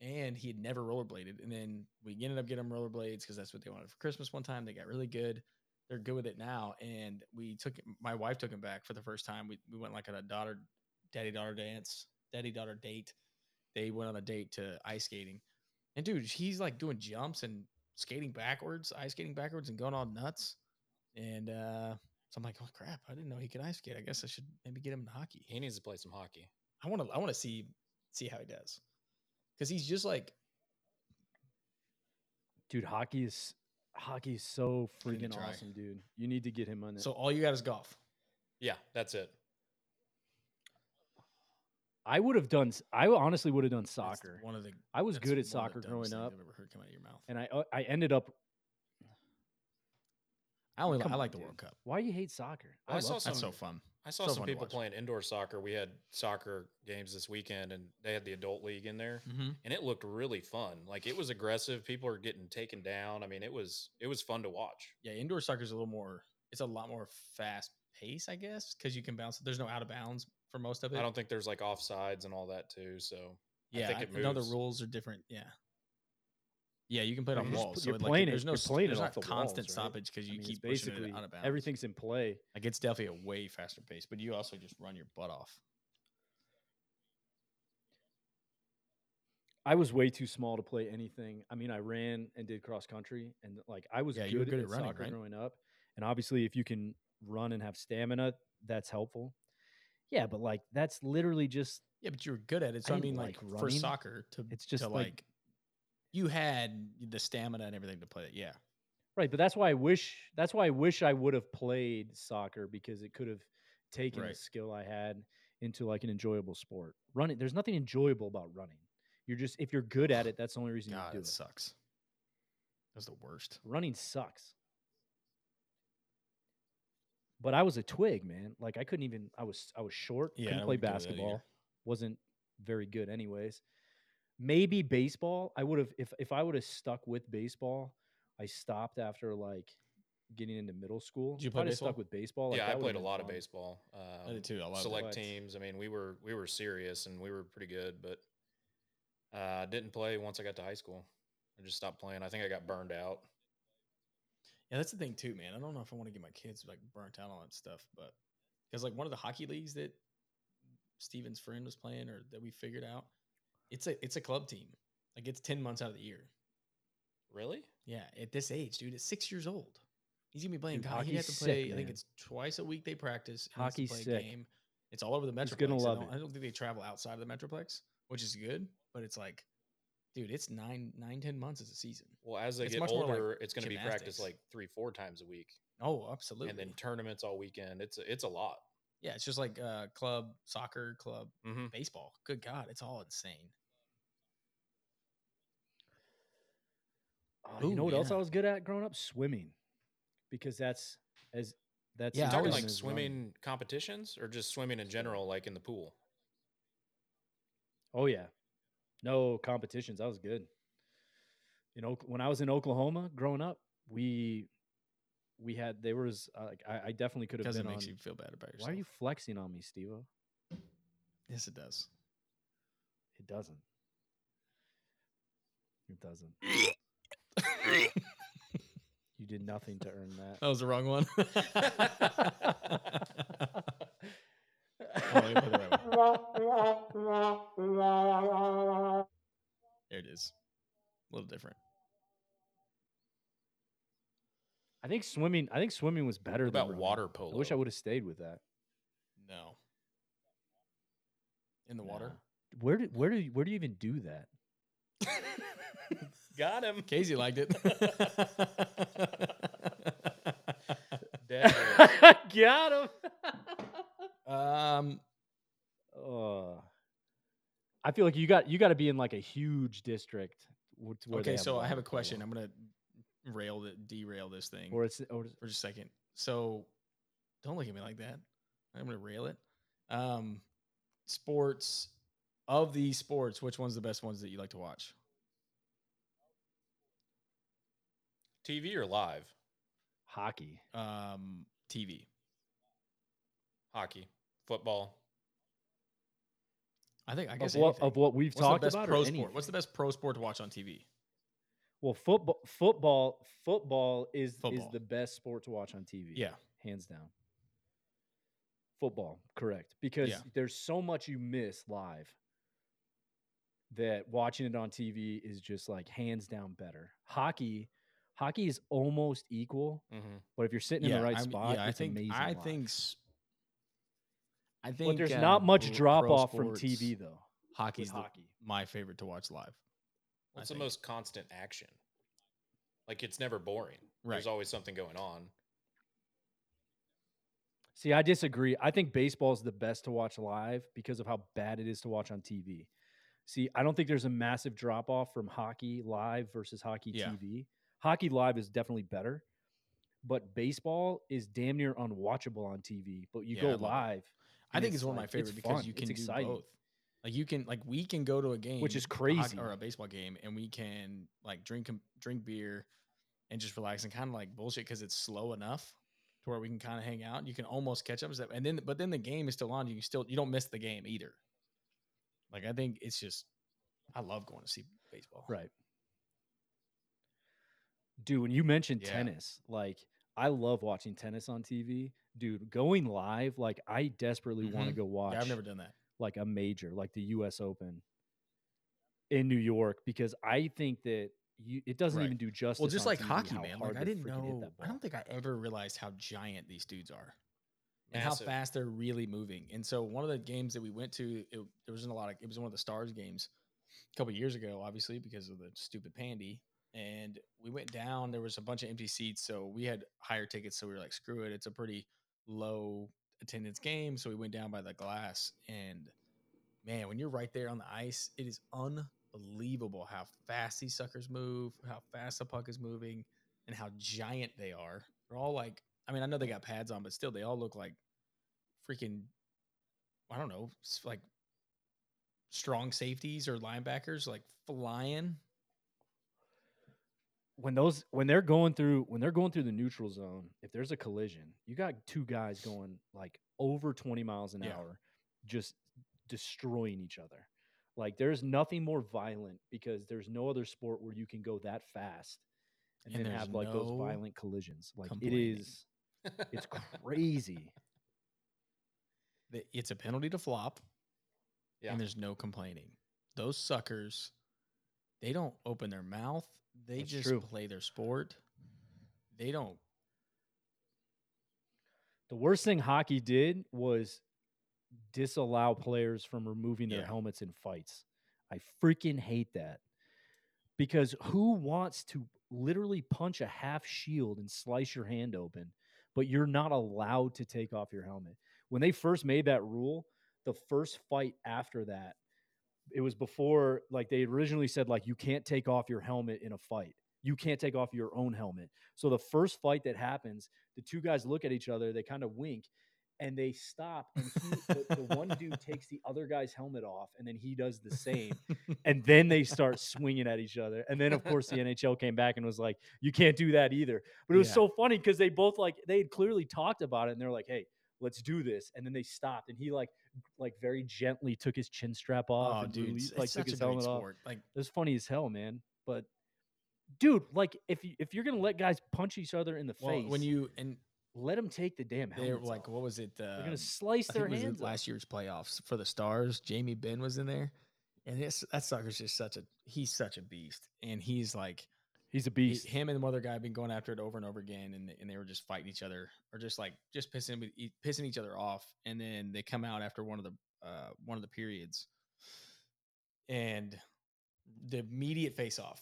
And he had never rollerbladed. And then we ended up getting him rollerblades because that's what they wanted for Christmas one time. They got really good. They're good with it now. And we took my wife took him back for the first time. We we went like on a daughter, daddy daughter dance, daddy daughter date. They went on a date to ice skating. And dude, he's like doing jumps and skating backwards, ice skating backwards and going all nuts. And uh, so I'm like, oh crap, I didn't know he could ice skate. I guess I should maybe get him into hockey. He needs to play some hockey. I want to. I want to see see how he does. Because he's just like, dude, hockey is hockey is so freaking awesome, dude. You need to get him on that. So all you got is golf. Yeah, that's it. I would have done. I honestly would have done soccer. One of the I was good at soccer growing up. I've never heard come out of your mouth. And I I ended up. I only I like the World Cup. Why do you hate soccer? I saw that's so fun. I saw so some people playing indoor soccer. We had soccer games this weekend, and they had the adult league in there, mm-hmm. and it looked really fun. Like, it was aggressive. People are getting taken down. I mean, it was it was fun to watch. Yeah, indoor soccer is a little more – it's a lot more fast pace, I guess, because you can bounce. There's no out of bounds for most of it. I don't think there's, like, offsides and all that, too. So, yeah, I think it moves. I know the rules are different. Yeah. Yeah, you can play it on walls. So you're like, playing it. There's no playing there's it not constant walls, stoppage because you I mean, keep basically it out of bounds. Everything's in play. Like, it's definitely a way faster pace, but you also just run your butt off. I was way too small to play anything. I mean, I ran and did cross country, and like I was yeah, good, you were good at, at running, soccer right? growing up. And obviously, if you can run and have stamina, that's helpful. Yeah, but like that's literally just yeah. But you were good at it, so I, I mean, like, like for soccer, to it's just to, like. like You had the stamina and everything to play it, yeah. Right, but that's why I wish that's why I wish I would have played soccer because it could have taken right. the skill I had into like an enjoyable sport. Running, there's nothing enjoyable about running. You're just if you're good at it, that's the only reason God, you do it. God, it sucks. That's the worst. Running sucks. But I was a twig, man. Like I couldn't even. I was I was short. Yeah, couldn't I play basketball. Wasn't very good, anyways. Maybe baseball. I would have if, if I would have stuck with baseball. I stopped after like getting into middle school. Did you play I baseball? Stuck with baseball. Like, yeah, I played a lot fun. of baseball. Um, I did too. A lot select of teams. I mean, we were we were serious and we were pretty good, but I uh, didn't play once I got to high school. I just stopped playing. I think I got burned out. Yeah, that's the thing too, man. I don't know if I want to get my kids like burnt out on that stuff, but because like one of the hockey leagues that Steven's friend was playing, or that we figured out, it's a it's a club team. Like, it's ten months out of the year. Really? Yeah. At this age, dude, it's six years old. He's gonna be playing. Dude, hockey. He has to sick, play. Man. I think it's twice a week they practice. Hockey's play sick. Game. It's all over the Metroplex. He's gonna love I don't, it. I don't think they travel outside of the Metroplex, which is good. But it's like, dude, it's nine, nine, ten months as a season. Well, as they it's get older, like it's gonna gymnastics. Be practiced like three, four times a week. Oh, absolutely. And then tournaments all weekend. It's it's a lot. Yeah, it's just like uh, club soccer, club mm-hmm. baseball. Good God, it's all insane. Uh, Ooh, you know what yeah. else I was good at growing up? Swimming. Because that's as that's yeah, talking like swimming running. Competitions or just swimming in general, like in the pool. Oh yeah, no competitions. I was good. You know, when I was in Oklahoma growing up, we we had there was like I, I definitely could have been. Doesn't make you feel bad about yourself. Why are you flexing on me, Steve-O? Yes, it does. It doesn't. It doesn't. You did nothing to earn that. That was the wrong one. Oh, there it is. A little different. I think swimming. I think swimming was better. What about than water running? Polo. I wish I would have stayed with that. No. In the no. water. Where did where do you, where do you even do that? Got him. Casey liked it. Got him. um, oh. I feel like you got you got to be in like a huge district. Okay, so I have a question. I'm gonna rail the, derail this thing, or it's or for just a second. So, don't look at me like that. I'm gonna rail it. Um, sports of these sports, which one's the best ones that you like to watch? T V or live? Hockey. Um, T V. Hockey. Football. I think I guess of what, of what we've What's talked about. Pro or sport? What's the best pro sport to watch on T V? Well, football. Football. Football is football. is the best sport to watch on T V. Yeah, hands down. Football, correct? Because yeah. there's so much you miss live. That watching it on T V is just like hands down better. Hockey. Hockey is almost equal, mm-hmm. but if you're sitting yeah, in the right I'm, spot, yeah, it's I think, amazing. I live. think, I think, but there's uh, not much drop off from T V though. Hockey's hockey, my favorite to watch live. What's the most constant action? Like it's never boring. Right. There's always something going on. See, I disagree. I think baseball is the best to watch live because of how bad it is to watch on T V. See, I don't think there's a massive drop off from hockey live versus hockey yeah. T V. Hockey live is definitely better, but baseball is damn near unwatchable on T V. But you yeah, go I live. I think it's, it's one of my favorites because fun. You can it's do exciting. Both. Like you can, like we can go to a game, which is crazy, a hockey, or a baseball game, and we can like drink drink beer and just relax and kind of like bullshit because it's slow enough to where we can kind of hang out. You can almost catch up, and then but then the game is still on. You can still you don't miss the game either. Like I think it's just, I love going to see baseball. Right. Dude, when you mentioned yeah. tennis, like I love watching tennis on T V. Dude, going live, like I desperately mm-hmm. want to go watch. Yeah, I've never done that. Like a major, like the U S Open in New York, because I think that you, it doesn't right. even do justice. Well, just on like T V, hockey, man. Like I didn't know. I don't think I ever realized how giant these dudes are and Massive. How fast they're really moving. And so one of the games that we went to, it, there wasn't a lot of. It was one of the Stars games a couple of years ago, obviously because of the stupid pandy. And we went down, there was a bunch of empty seats, so we had higher tickets, so we were like, screw it, it's a pretty low attendance game, so we went down by the glass, and man, when you're right there on the ice, it is unbelievable how fast these suckers move, how fast the puck is moving, and how giant they are. They're all like, I mean, I know they got pads on, but still, they all look like freaking, I don't know, like strong safeties or linebackers, like flying. When those when they're going through when they're going through the neutral zone, if there's a collision, you got two guys going like over twenty miles an yeah. hour, just destroying each other. Like there's nothing more violent because there's no other sport where you can go that fast and, and then have like no those violent collisions. Like it is, it's crazy. It's a penalty to flop. yeah. and there's no complaining. Those suckers, they don't open their mouth. They That's just true. play their sport. They don't. The worst thing hockey did was disallow players from removing their yeah. helmets in fights. I freaking hate that. Because who wants to literally punch a half shield and slice your hand open, but you're not allowed to take off your helmet? When they first made that rule, the first fight after that, it was before, like, they originally said, like, you can't take off your helmet in a fight. You can't take off your own helmet. So the first fight that happens, the two guys look at each other, they kind of wink, and they stop. And he, the, the one dude takes the other guy's helmet off, and then he does the same. And then they start swinging at each other. And then, of course, the N H L came back and was like, you can't do that either. But it was yeah. so funny because they both, like, they had clearly talked about it, and they're like, hey, let's do this. And then they stopped, and he, like, like very gently took his chin strap off. Oh, and dude, released, like, took his helmet off. Like, it was funny as hell, man. But dude, like, if you, if you're gonna let guys punch each other in the well, face, when you and let them take the damn helmets off. Like, what was it? Uh, they're gonna slice I their think hands. It was last year's playoffs for the Stars, Jamie Benn was in there, and this that sucker's just such a he's such a beast, and he's like he's a beast. He, him and the other guy have been going after it over and over again, and and they were just fighting each other or just like just pissing pissing each other off, and then they come out after one of the uh, one of the periods, and the immediate face off.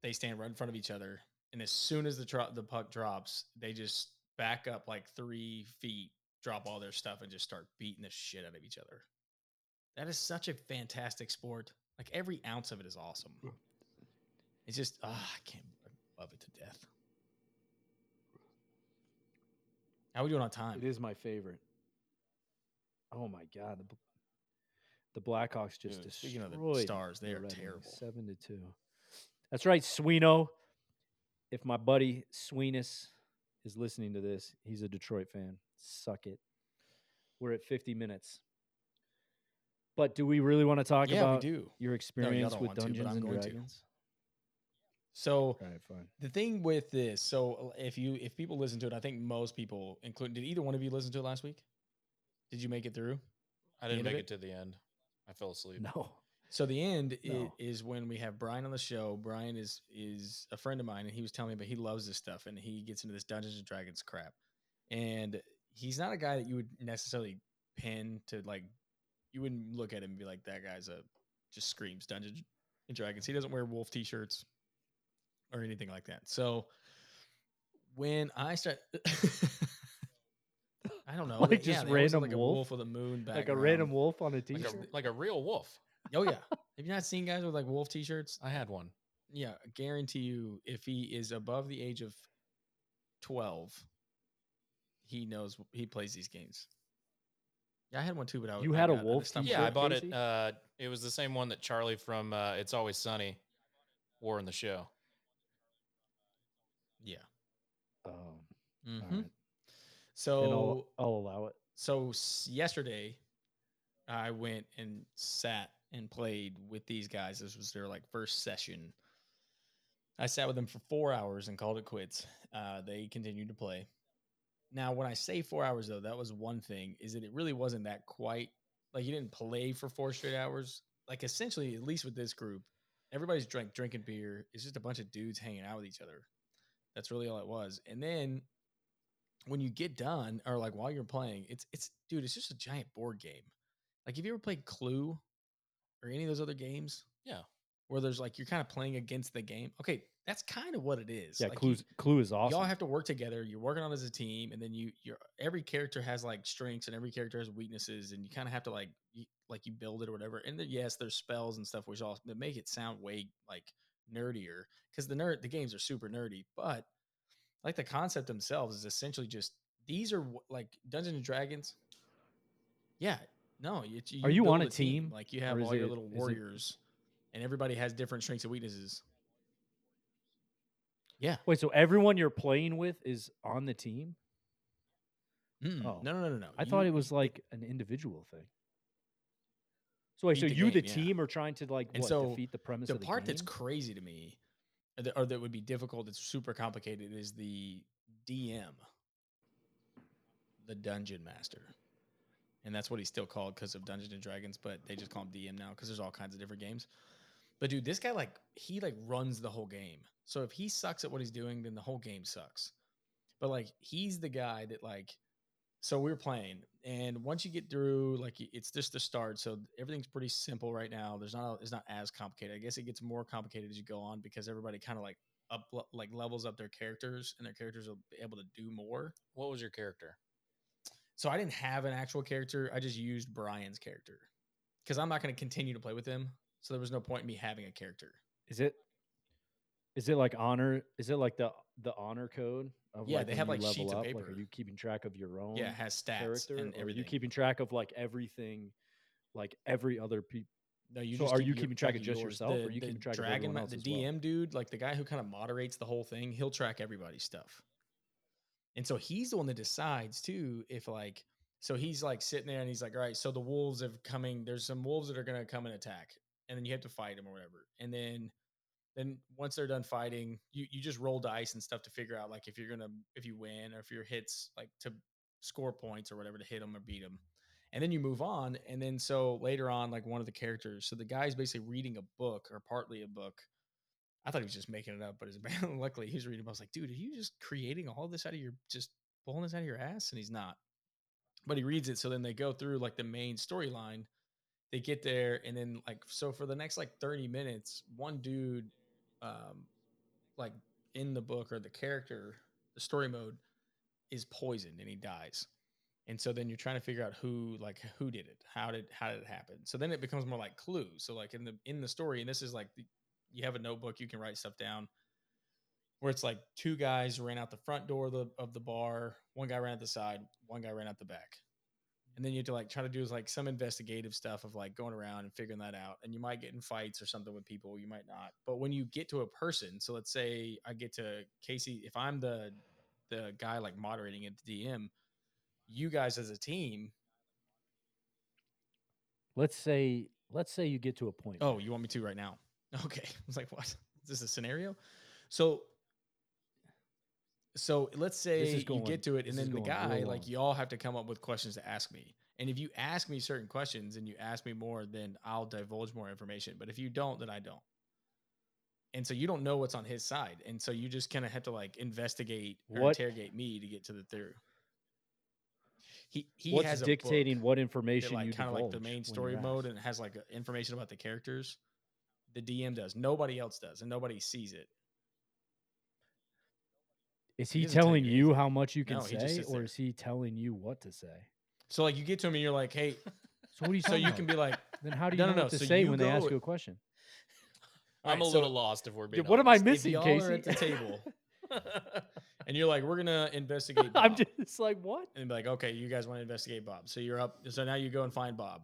They stand right in front of each other, and as soon as the tro- the puck drops, they just back up like three feet, drop all their stuff, and just start beating the shit out of each other. That is such a fantastic sport. Like, every ounce of it is awesome. It's just, ah, oh, I can't I love it to death. How are we doing on time? It is my favorite. Oh, my God. The, the Blackhawks just Dude, destroyed. Speaking of the Stars, they are terrible. Seven to two. That's right, Sweeno. If my buddy Sweenus is listening to this, he's a Detroit fan. Suck it. We're at fifty minutes. But do we really want to talk yeah, about we do. your experience no, with Dungeons to, and Dragons? To. So right, fine. The thing with this, so if you if people listen to it, I think most people, including, did either one of you listen to it last week? Did you make it through? I didn't make it? it to the end. I fell asleep. No. So the end no. is when we have Brian on the show. Brian is is a friend of mine, and he was telling me, but he loves this stuff, and he gets into this Dungeons and Dragons crap. And he's not a guy that you would necessarily pin to, like, you wouldn't look at him and be like, that guy's a just screams Dungeons and Dragons. He doesn't wear wolf t-shirts or anything like that. So when I start, I don't know, like, yeah, just random like wolf? a wolf with a moon background, like a random wolf on a t-shirt, like a, like a real wolf. Oh, yeah. Have you not seen guys with, like, wolf t-shirts? I had one. Yeah, I guarantee you, if he is above the age of twelve, he knows he plays these games. Yeah, I had one, too, but I was... You had a wolf t-shirt? Yeah, I bought it. Uh, it was the same one that Charlie from uh, It's Always Sunny wore in the show. Yeah. Um, mm-hmm. All right. So... I'll, I'll allow it. So, yesterday, I went and sat and played with these guys. This was their, like, first session. I sat with them for four hours and called it quits. Uh, they continued to play. Now, when I say four hours, though, that was one thing, is that it really wasn't that quite. Like, you didn't play for four straight hours. Like, essentially, at least with this group, everybody's drink, drinking beer. It's just a bunch of dudes hanging out with each other. That's really all it was. And then when you get done, or, like, while you're playing, it's it's dude, it's just a giant board game. Like, have you ever played Clue? Or any of those other games? Yeah. Where there's, like, you're kind of playing against the game. Okay, that's kind of what it is. Yeah, like Clue's, you, Clue is awesome. Y'all have to work together. You're working on it as a team, and then you, you're, every character has, like, strengths, and every character has weaknesses, and you kind of have to, like, you, like you build it or whatever. And then, yes, there's spells and stuff, which all that make it sound way, like, nerdier, because the nerd the games are super nerdy. But, like, the concept themselves is essentially just, these are, like, Dungeons and Dragons. Yeah. No, you, you are you on a team? team? Like, you have all your it, little warriors, it... and everybody has different strengths and weaknesses. Yeah. Wait, so everyone you're playing with is on the team? Mm, oh. No, no, no, no, no. I you, thought it was like an individual thing. So, wait, so the you, game, the team, yeah. are trying to, like, what, so defeat the premise the of the game? The part that's crazy to me, or that, or that would be difficult, it's super complicated, is the D M, the dungeon master. and that's what he's still called because of Dungeons and Dragons, but they just call him D M now because there's all kinds of different games. But dude, this guy, like, he like runs the whole game. So if he sucks at what he's doing, then the whole game sucks. But like, he's the guy that like, so we were playing, and once you get through, like, it's just the start. So everything's pretty simple right now. There's not, it's not as complicated. I guess it gets more complicated as you go on because everybody kind of like up, like levels up their characters, and their characters are able to do more. What was your character? So I didn't have an actual character. I just used Brian's character because I'm not going to continue to play with him. So there was no point in me having a character. Is it? Is it like honor? Is it like the the honor code? Of yeah, like they have like sheets up, of paper. Like, are you keeping track of your own? Yeah, it has stats character, and everything. Are you keeping track of like everything, like every other people? No, you. So just are you keeping track of just yours. yourself, the, or you keeping track dragon, of everyone else? The D M well? dude, like the guy who kind of moderates the whole thing, he'll track everybody's stuff. And so he's the one that decides too. If like, so he's like sitting there and he's like, all right, so the wolves have coming. There's some wolves that are going to come and attack, and then you have to fight them or whatever. And then, then once they're done fighting, you, you just roll dice and stuff to figure out like if you're gonna if you win or if your hits like to score points or whatever to hit them or beat them. And then you move on. And then so later on, like one of the characters, so the guy's basically reading a book or partly a book. I thought he was just making it up, but his man, luckily he was reading. I was like, dude, are you just creating all this out of your, just pulling this out of your ass? And he's not, but he reads it. So then they go through like the main storyline, they get there. And then like, so for the next like thirty minutes, one dude, um, like in the book or the character, the story mode is poisoned and he dies. And so then you're trying to figure out who, like, who did it? How did, how did it happen? So then it becomes more like Clue. So like in the, in the story, and this is like, the, you have a notebook, you can write stuff down where it's like two guys ran out the front door of the, of the bar. One guy ran out the side, one guy ran out the back. And then you have to like, try to do is like some investigative stuff of like going around and figuring that out. And you might get in fights or something with people. You might not, but when you get to a person, so let's say I get to Casey, if I'm the, the guy like moderating at the D M, you guys as a team. Let's say, let's say you get to a point. Oh, you want me to right now? Okay. I was like, what? Is this a scenario? So, so let's say going, you get to it and then the guy, like y'all have to come up with questions to ask me. And if you ask me certain questions and you ask me more, then I'll divulge more information. But if you don't, then I don't. And so you don't know what's on his side. And so you just kind of have to like investigate or what? interrogate me to get to the theory. He, he What's has dictating what information like, you kind of like the main story mode, and it has like information about the characters. The D M does. Nobody else does, and nobody sees it. Is he, he telling you anything. how much you can no, say, or is he telling you what to say? So like you get to him and you're like, hey, so what do you? So you can be like, then how do you no, know no, what no. to so say when they ask you a question? I'm right, a so little lost if we're being. Dude, what am I missing, if y'all Casey? Are at the table. And you're like, we're going to investigate Bob. I'm just like, what? And be like, okay, you guys want to investigate Bob. So you're up. So now you go and find Bob.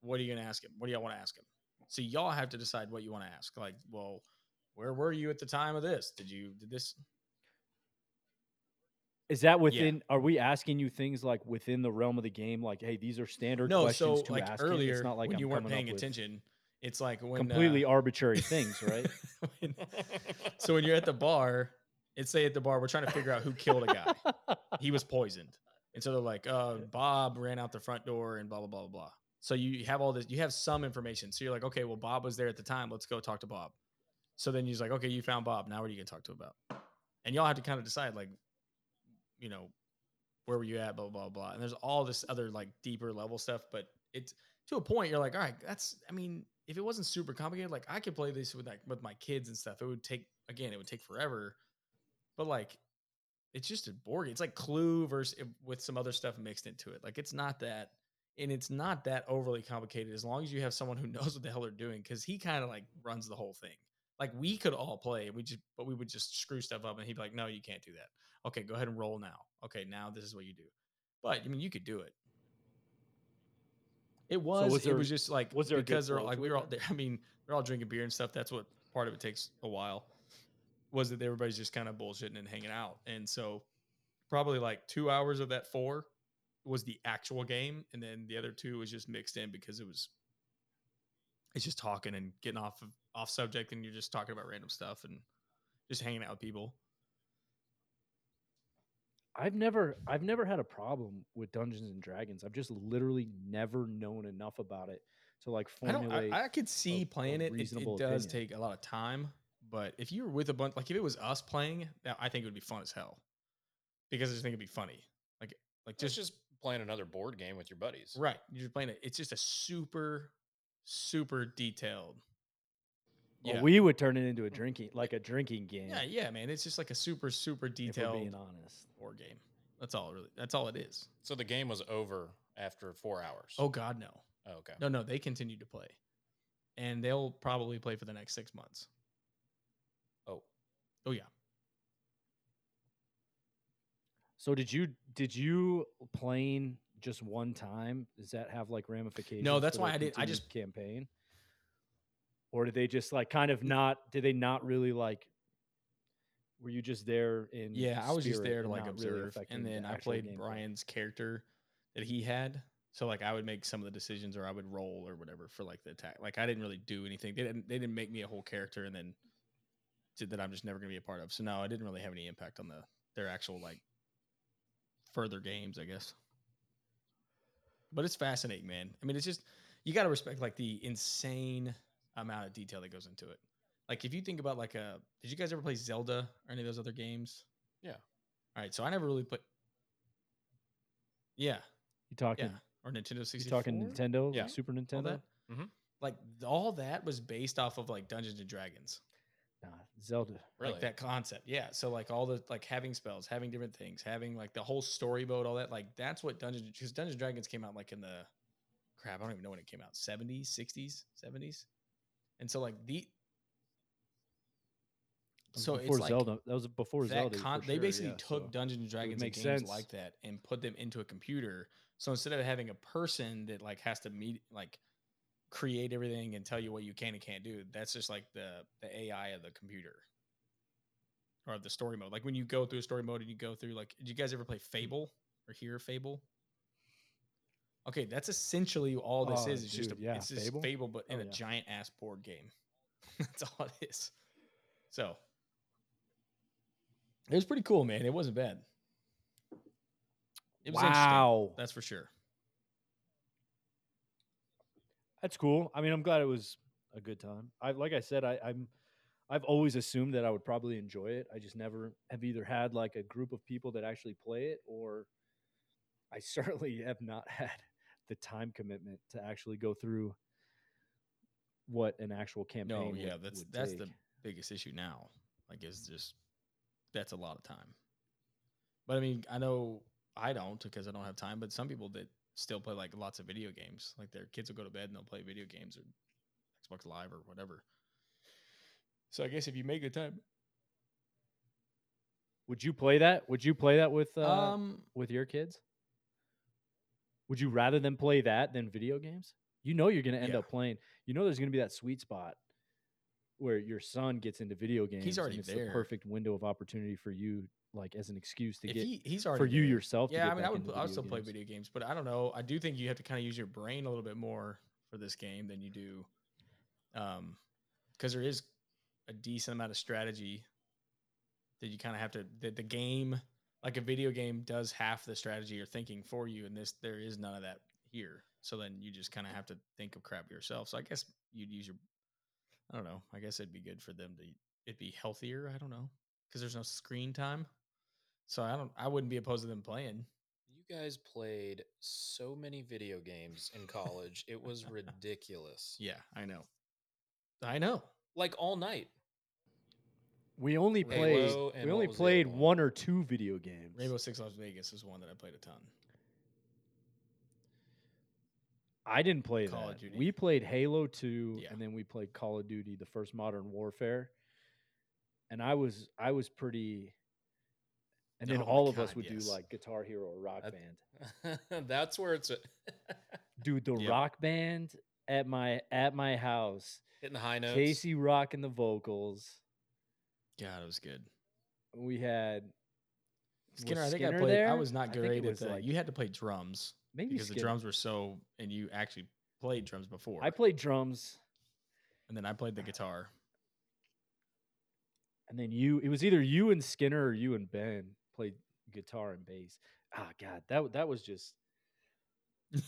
What are you going to ask him? What do y'all want to ask him? So y'all have to decide what you want to ask. Like, well, where were you at the time of this? Did you, did this? Is that within, yeah. are we asking you things like within the realm of the game? Like, hey, these are standard no, questions so, to like ask. Earlier, it's not like when I'm you weren't paying attention. It's like when completely uh, arbitrary things, right? when, so when you're at the bar, it's say at the bar, we're trying to figure out who killed a guy. He was poisoned. And so they're like, uh, Bob ran out the front door and blah, blah, blah, blah. So you have all this, you have some information. So you're like, okay, well, Bob was there at the time. Let's go talk to Bob. So then he's like, okay, you found Bob. Now what are you going to talk to about? And y'all have to kind of decide like, you know, where were you at? Blah, blah, blah. And there's all this other like deeper level stuff, but it's to a point you're like, all right, that's, I mean, if it wasn't super complicated, like I could play this with like with my kids and stuff. It would take, again, it would take forever. But like, it's just a board game. It's like Clue versus with some other stuff mixed into it. Like it's not that, and it's not that overly complicated as long as you have someone who knows what the hell they're doing. Cause he kind of like runs the whole thing. Like we could all play, we just, but we would just screw stuff up and he'd be like, no, you can't do that. Okay. Go ahead and roll now. Okay. Now this is what you do. But I mean, you could do it. It was, so was there, it was just like, was there because they're like, we were all, I mean, we're all drinking beer and stuff. That's what part of it takes a while. Was that everybody's just kind of bullshitting and hanging out. And so probably like two hours of that four was the actual game. And then the other two was just mixed in because it was, it's just talking and getting off of off subject. And you're just talking about random stuff and just hanging out with people. I've never I've never had a problem with Dungeons and Dragons. I've just literally never known enough about it to like formulate. I, I, I could see a, playing a it. It, it does opinion. take a lot of time, but if you were with a bunch, like if it was us playing, I think it would be fun as hell because I just think it'd be funny. Like like just it's just playing another board game with your buddies, right? You're playing it. It's just a super super detailed. Well, yeah. We would turn it into a drinking, like a drinking game. Yeah, yeah, man. It's just like a super, super detailed, if we're being honest, board game. That's all, really. That's all it is. So the game was over after four hours. Oh God, no. Oh, okay. No, no, they continued to play, and they'll probably play for the next six months. Oh, oh yeah. So did you did you playing just one time? Does that have like ramifications? No, that's why I did. I just campaign. Or did they just like kind of not, did they not really like, were you just there in Yeah, spirit I was just there to like observe. Really and then the I played gameplay. Brian's character that he had. So like I would make some of the decisions or I would roll or whatever for like the attack. Like I didn't really do anything. They didn't, they didn't make me a whole character and then that I'm just never going to be a part of. So no, I didn't really have any impact on the their actual like further games, I guess. But it's fascinating, man. I mean, it's just, you got to respect like the insane amount of detail that goes into it. Like if you think about like a, did you guys ever play Zelda or any of those other games? Yeah. All right. So I never really played. Yeah. You talking? Yeah. Or Nintendo sixty-four? You talking Nintendo? Yeah. Like Super Nintendo? All that? Mm-hmm. Like all that was based off of like Dungeons and Dragons. Nah, Zelda. Really? Like that concept. Yeah. So like all the, like having spells, having different things, having like the whole story mode, all that. Like that's what Dungeons, because Dungeons and Dragons came out like in the, crap, I don't even know when it came out. seventies, sixties, seventies And so, like the so before it's Zelda, like that was before that Zelda. Con- they sure, basically yeah, took so Dungeons and Dragons and games sense. like that and put them into a computer. So instead of having a person that like has to meet, like create everything and tell you what you can and can't do, that's just like the the A I of the computer or the story mode. Like when you go through a story mode and you go through, like, did you guys ever play Fable or hear Fable? Okay, that's essentially all this oh, is. It's dude, just a, yeah. it's just Fable, Fable but in oh, a yeah. giant ass board game. That's all it is. So it was pretty cool, man. It wasn't bad. It was wow, interesting, that's for sure. That's cool. I mean, I'm glad it was a good time. I like I said, I, I'm I've always assumed that I would probably enjoy it. I just never have either had like a group of people that actually play it, or I certainly have not had the time commitment to actually go through what an actual campaign. No, yeah, would, that's would that's take. the biggest issue now. Like, it's just that's a lot of time. But I mean, I know I don't because I don't have time. But some people that still play like lots of video games, like their kids will go to bed and they'll play video games or Xbox Live or whatever. So I guess if you make the time, would you play that? Would you play that with uh, um, with your kids? Would you rather them play that than video games? You know you're going to end yeah. up playing. You know there's going to be that sweet spot where your son gets into video games. He's already and it's there. It's the perfect window of opportunity for you, like as an excuse to if get he, he's already for there. you yourself. Yeah, to get I mean, I would I would still games. play video games, but I don't know. I do think you have to kind of use your brain a little bit more for this game than you do, um, because there is a decent amount of strategy that you kind of have to that the game. Like a video game does half the strategy you're thinking for you, and this there is none of that here. So then you just kind of have to think of crap yourself. So I guess you'd use your, I don't know. I guess it'd be good for them to, it'd be healthier. I don't know because there's no screen time. So I don't. I wouldn't be opposed to them playing. You guys played so many video games in college; it was ridiculous. Yeah, I know. I know. Like all night. We only played we only played one or two video games. Rainbow Six Las Vegas is one that I played a ton. I didn't play Call that. Of Duty. We played Halo two, yeah. and then we played Call of Duty: The First Modern Warfare. And I was I was pretty. And then oh all of God, us would yes. do like Guitar Hero or Rock Band. That's where it's. Dude, the yep. Rock Band at my at my house. Hitting the high notes. Casey rocking the vocals. God, it was good. We had Skinner. I think Skinner I played. There? I was not great at that. Like, you had to play drums maybe because Skinner. the drums were so. And you actually played drums before. I played drums, and then I played the guitar. And then you. It was either you and Skinner or you and Ben played guitar and bass. Ah, God, that that was just,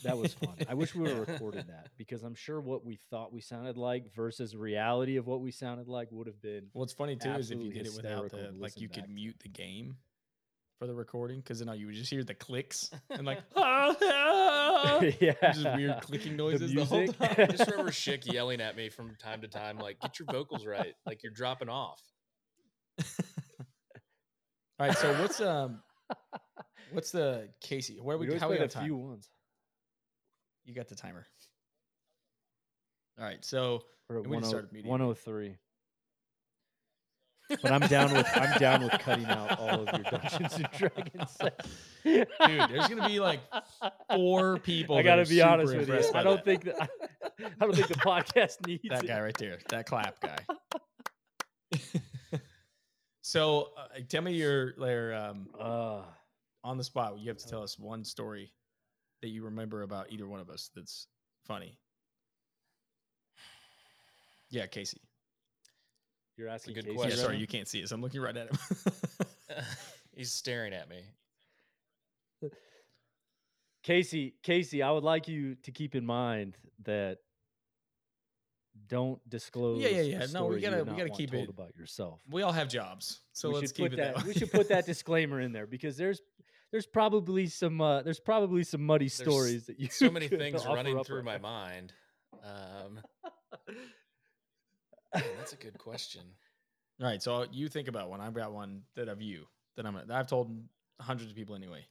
that was fun. I wish we were recording that, because I'm sure what we thought we sounded like versus reality of what we sounded like would have been. Well, it's funny too is if you did it without the, like you could mute the game for the recording, because then all you would just hear the clicks and like ah, ah, yeah, just weird clicking noises the, the whole time. I just remember Schick yelling at me from time to time, like, get your vocals right, like you're dropping off. All right, so what's um, what's the Casey? Where we, we how we got a time? Few ones. You got the timer. All right, so we're at one oh three. But I'm down with I'm down with cutting out all of your Dungeons and Dragons sets. Dude, there's gonna be like four people. I gotta be honest with you. I don't that. think that I, I don't think the podcast needs that guy it. Right there. That clap guy. So uh, tell me your, your um uh, on the spot. You have to tell us one story that you remember about either one of us that's funny. Yeah, Casey. You're asking a good Casey question. Yeah, sorry, you can't see it. So I'm looking right at him. He's staring at me. Casey, Casey, I would like you to keep in mind that don't disclose. Yeah, yeah, yeah. No, we gotta, we gotta keep it about yourself. We all have jobs, so let's keep it that. We should put that disclaimer in there, because there's, there's probably some, uh, there's probably some muddy stories that you. So many things running through my mind. Um. Oh, that's a good question. All right, so you think about one. I've got one that of you that I'm gonna, that I've told hundreds of people anyway,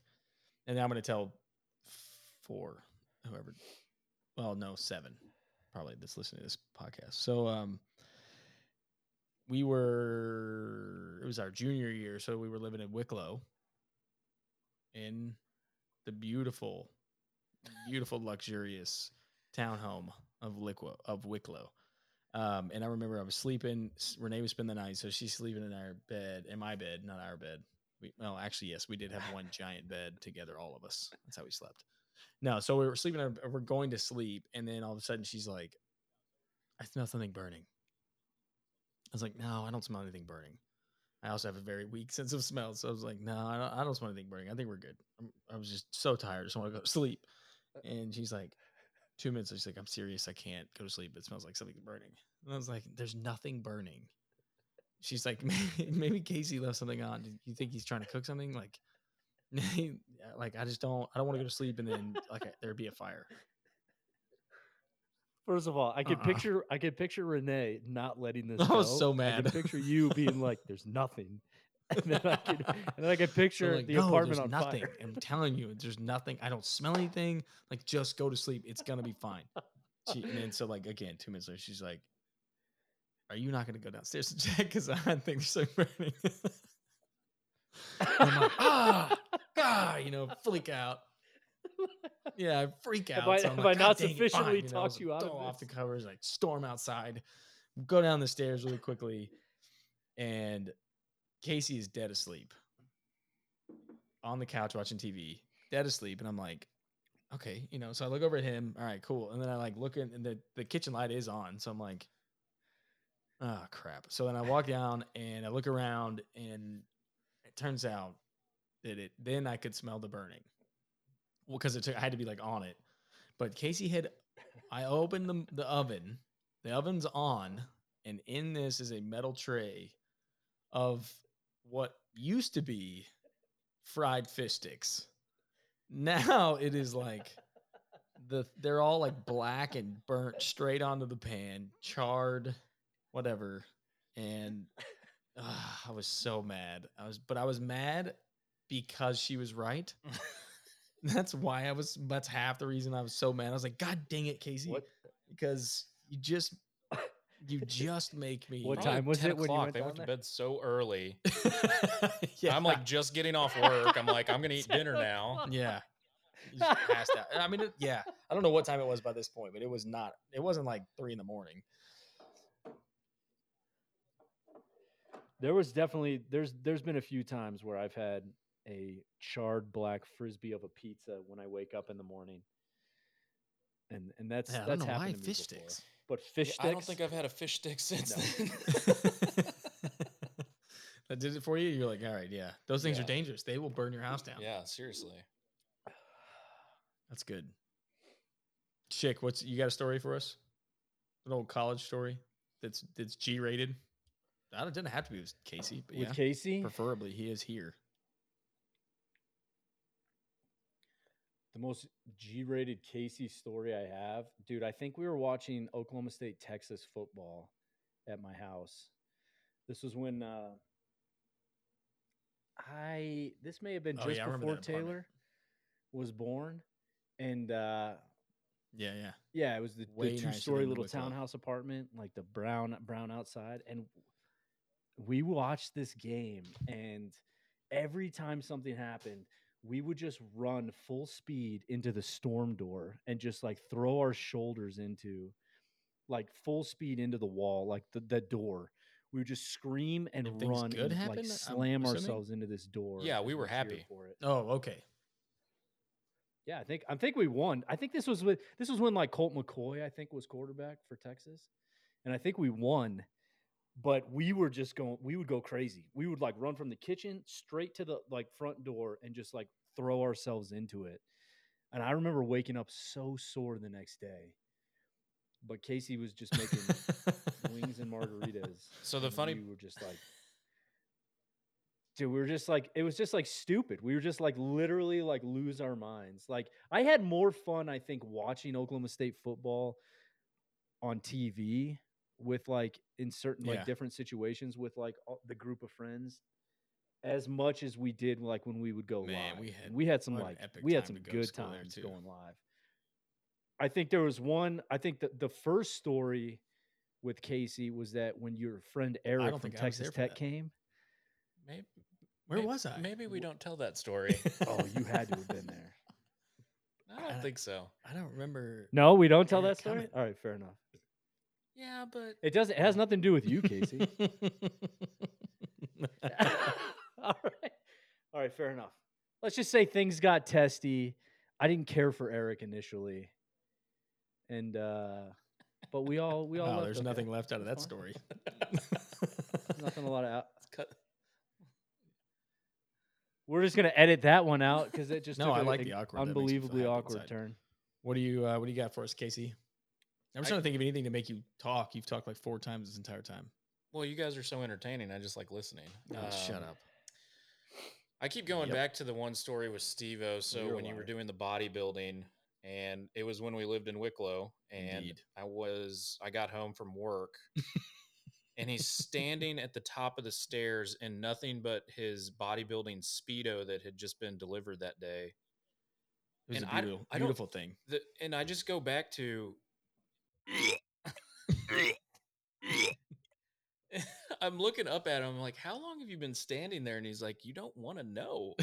and I'm going to tell four, whoever. Well, no, seven, probably. That's listening to this podcast. So, um, we were it was our junior year, so we were living in Wicklow, in the beautiful, beautiful, luxurious townhome of Wicklow of Wicklow. Um, and I remember I was sleeping. Renee was spending the night, so she's sleeping in our bed, in my bed, not our bed. We, well, actually, yes, we did have one giant bed together, all of us. That's how we slept. No, so we were sleeping. Our, we're going to sleep, and then all of a sudden, she's like, "I smell something burning." I was like, "No, I don't smell anything burning." I also have a very weak sense of smell, so I was like, "No, I don't, I don't smell anything burning. I think we're good." I'm, I was just so tired. I just want to go to sleep. And she's like, Two minutes, she's like, I'm serious. I can't go to sleep. It smells like something's burning. And I was like, there's nothing burning. She's like, maybe, maybe Casey left something on. Do you think he's trying to cook something? Like, like I just don't, I don't want to go to sleep. And then like there'd be a fire. First of all, I could uh-uh. picture, I could picture Renee not letting this I go. Was so mad. I could picture you being like, there's nothing. And then I could, and then I could picture like, the no, apartment on nothing. Fire. I'm telling you, there's nothing. I don't smell anything. Like, just go to sleep. It's going to be fine. She, and then, so, like, again, two minutes later, she's like, are you not going to go downstairs to check? Because I think there's something burning. I'm like, ah, ah, you know, freak out. Yeah, I freak out. Have I, so have like, I not sufficiently it, talked you, know, you like, out of this? Off the covers, like, storm outside, go down the stairs really quickly, and Casey is dead asleep on the couch watching T V, dead asleep. And I'm like, okay, you know, so I look over at him. All right, cool. And then I like look in, and the, the kitchen light is on. So I'm like, oh, crap. So then I walk down and I look around, and it turns out that it, then I could smell the burning. Well, cause it took, I had to be like on it, but Casey had, I opened the, the oven, the oven's on. And in this is a metal tray of what used to be fried fish sticks. Now it is like the they're all like black and burnt straight onto the pan, charred, whatever. And uh, I was so mad. I was, but I was mad because she was right. That's why I was. That's half the reason I was so mad. I was like, God dang it, Casey, what? Because you just. You just make me. What time was it? When you went they went to bed so early. Yeah. I'm like just getting off work. I'm like, I'm gonna eat dinner now. Yeah. You just passed out. I mean, it, yeah. I don't know what time it was by this point, but it was not. It wasn't like three in the morning. There was definitely there's there's been a few times where I've had a charred black frisbee of a pizza when I wake up in the morning. And and that's yeah, that's happened to me fish before. Sticks. But fish sticks? I don't think I've had a fish stick since no. then. that did it for you, you're like, all right, yeah, those things yeah. are dangerous. They will burn your house down. Yeah, seriously. That's good. Chick, what's you got a story for us? An old college story that's that's G-rated. I don't, it didn't have to be with Casey, but with yeah, Casey, preferably he is here. The most G-rated Casey story I have, dude. I think we were watching Oklahoma State Texas football at my house. This was when uh, I this may have been just oh, yeah, before Taylor was born, and. Uh, Yeah, yeah. Yeah, it was the, the two-story little townhouse apartment, like the brown brown outside. And we watched this game, and every time something happened, we would just run full speed into the storm door and just, like, throw our shoulders into, like, full speed into the wall, like the, the door. We would just scream and if run and, happen, like, slam I'm ourselves assuming? into this door. Yeah, we were happy. For it. Oh, okay. Yeah, I think I think we won. I think this was with this was when like Colt McCoy, I think, was quarterback for Texas, and I think we won. But we were just going, we would go crazy. We would like run from the kitchen straight to the like front door and just like throw ourselves into it. And I remember waking up so sore the next day. But Casey was just making wings and margaritas. So the funny, we were just like. Dude, we were just like, it was just like stupid. We were just like literally like lose our minds. Like I had more fun, I think, watching Oklahoma State football on T V with like in certain like yeah. different situations with like all, the group of friends as much as we did like when we would go Man, live. We had, we had some like, we had some good times going live. I think there was one, I think that the first story with Casey was that when your friend Eric from Texas Tech came. Maybe. Where maybe, was I? Maybe we don't tell that story. Oh, you had to have been there. I don't I, think so. I don't remember. No, we don't tell that story? Comment. All right, fair enough. Yeah, but it doesn't it has nothing to do with you, Casey. All right. All right, fair enough. Let's just say things got testy. I didn't care for Eric initially. And uh but we all we all oh, there's nothing left out of that story. Nothing a lot of out. It's cut. We're just gonna edit that one out because it just no. Took I a, like the awkward, unbelievably awkward inside. turn. What do you uh, What do you got for us, Casey? I'm just trying to think of anything to make you talk. You've talked like four times this entire time. Well, you guys are so entertaining. I just like listening. Oh, um, shut up. I keep going yep. back to the one story with Steve-O. So You're when you were doing the bodybuilding, and it was when we lived in Wicklow, and Indeed. I was I got home from work. And he's standing at the top of the stairs in nothing but his bodybuilding Speedo that had just been delivered that day. It was and a beautiful, I, I beautiful thing. The, and I just go back to... I'm looking up at him. I'm like, how long have you been standing there? And he's like, you don't want to know.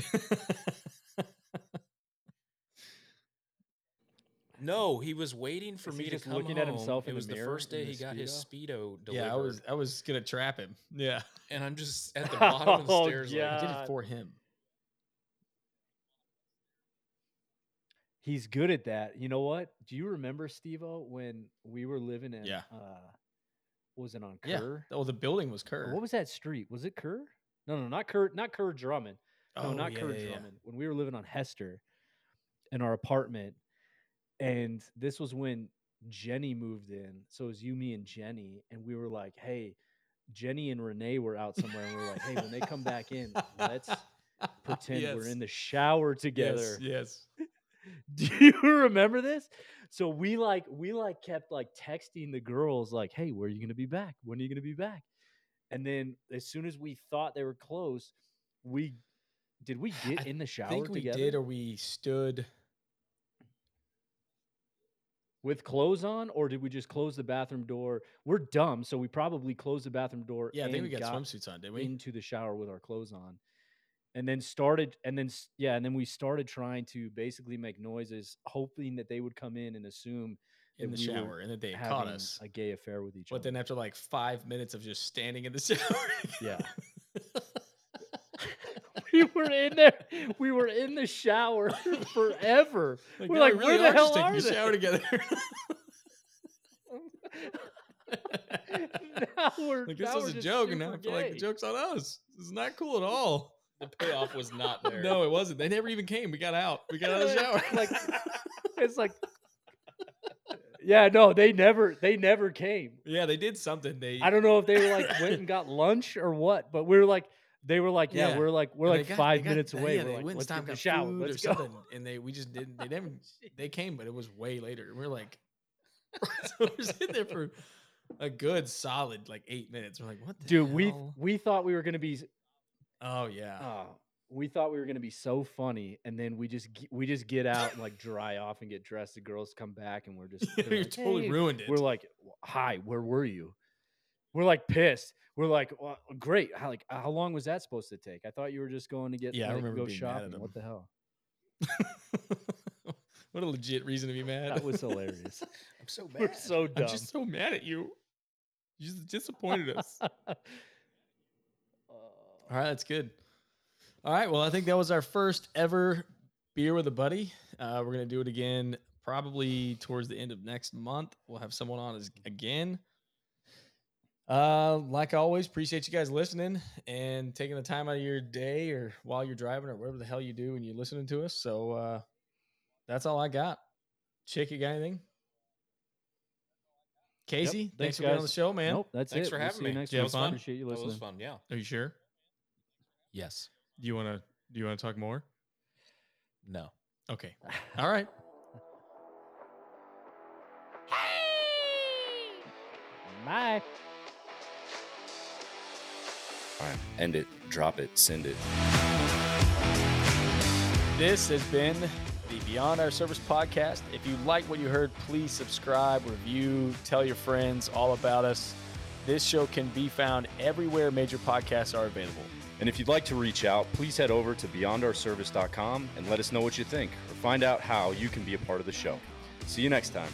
No, he was waiting for Is me to come looking home. At himself in it was the, the first day he got Speedo? his Speedo delivered. Yeah, I was I was going to trap him. Yeah. And I'm just at the bottom oh, of the stairs. Yeah. Like, I did it for him. He's good at that. You know what? Do you remember, Steve-O, when we were living in, yeah. uh, was it on Kerr? Yeah. Oh, the building was Kerr. What was that street? Was it Kerr? No, no, not Kerr. Not Kerr Drummond. No, oh, not yeah, Kerr yeah, Drummond. Yeah. When we were living on Hester in our apartment. And this was when Jenny moved in. So it was you, me, and Jenny. And we were like, hey, Jenny and Renee were out somewhere. And we were like, hey, when they come back in, let's pretend yes. we're in the shower together. Yes. yes. Do you remember this? So we like we like kept like texting the girls like, hey, where are you going to be back? When are you going to be back? And then as soon as we thought they were close, we did we get I in the shower together? I think we together? did or we stood – with clothes on, or did we just close the bathroom door? We're dumb, so we probably closed the bathroom door. Yeah, I think we got, got swimsuits on, didn't we? Into the shower with our clothes on. And then started, and then, yeah, and then we started trying to basically make noises, hoping that they would come in and assume in the shower and that they caught us. A gay affair with each other. But then after like five minutes of just standing in the shower. Yeah. We were in there. We were in the shower forever. Like, we're no, like, really where the hell just are they? Taking a shower together. now we're like, this now is we're a joke, and I feel gay. Like the joke's on us. It's not cool at all. The payoff was not there. No, it wasn't. They never even came. We got out. We got out of the shower. Like, it's like, yeah, no, they never, they never came. Yeah, they did something. They, I don't know if they were like went and got lunch or what, but we were like, they were like, yeah, yeah. we're like, we're and like got, five got, minutes away. Yeah, we're like, let's get the shower. Let's go. Something. And they, we just didn't. They never. They came, but it was way later. And we're like, so we're sitting there for a good solid like eight minutes. We're like, what the dude? Hell? We we thought we were gonna be. Oh yeah. Oh, we thought we were gonna be so funny, and then we just we just get out and like dry off and get dressed. The girls come back, and we're just yeah, you're like, totally hey. Ruined it. We're like, hi, where were you? We're like pissed. We're like, well, great. How like how long was that supposed to take? I thought you were just going to get yeah, like, I remember go being shopping. Mad at what the hell? What a legit reason to be mad. That was hilarious. I'm so mad. We're so dumb. I'm just so mad at you. You just disappointed us. All right, that's good. All right, well, I think that was our first ever beer with a buddy. Uh, we're going to do it again probably towards the end of next month. We'll have someone on as, again. Uh, like always, appreciate you guys listening and taking the time out of your day or while you're driving or whatever the hell you do when you're listening to us. So uh, that's all I got. Chick, you got anything? Casey, yep, thanks, thanks for being on the show, man. Nope, that's thanks it. Thanks for we'll having me. You next yeah, it was fun. Appreciate you listening. That was fun, yeah. Are you sure? Yes. Do you want to do you want to talk more? No. Okay. All right. Hey! Bye. All right. End it. Drop it. Send it. This has been the Beyond Our Service podcast. If you like what you heard, please subscribe, review, tell your friends all about us. This show can be found everywhere major podcasts are available. And if you'd like to reach out, please head over to beyond our service dot com and let us know what you think or find out how you can be a part of the show. See you next time.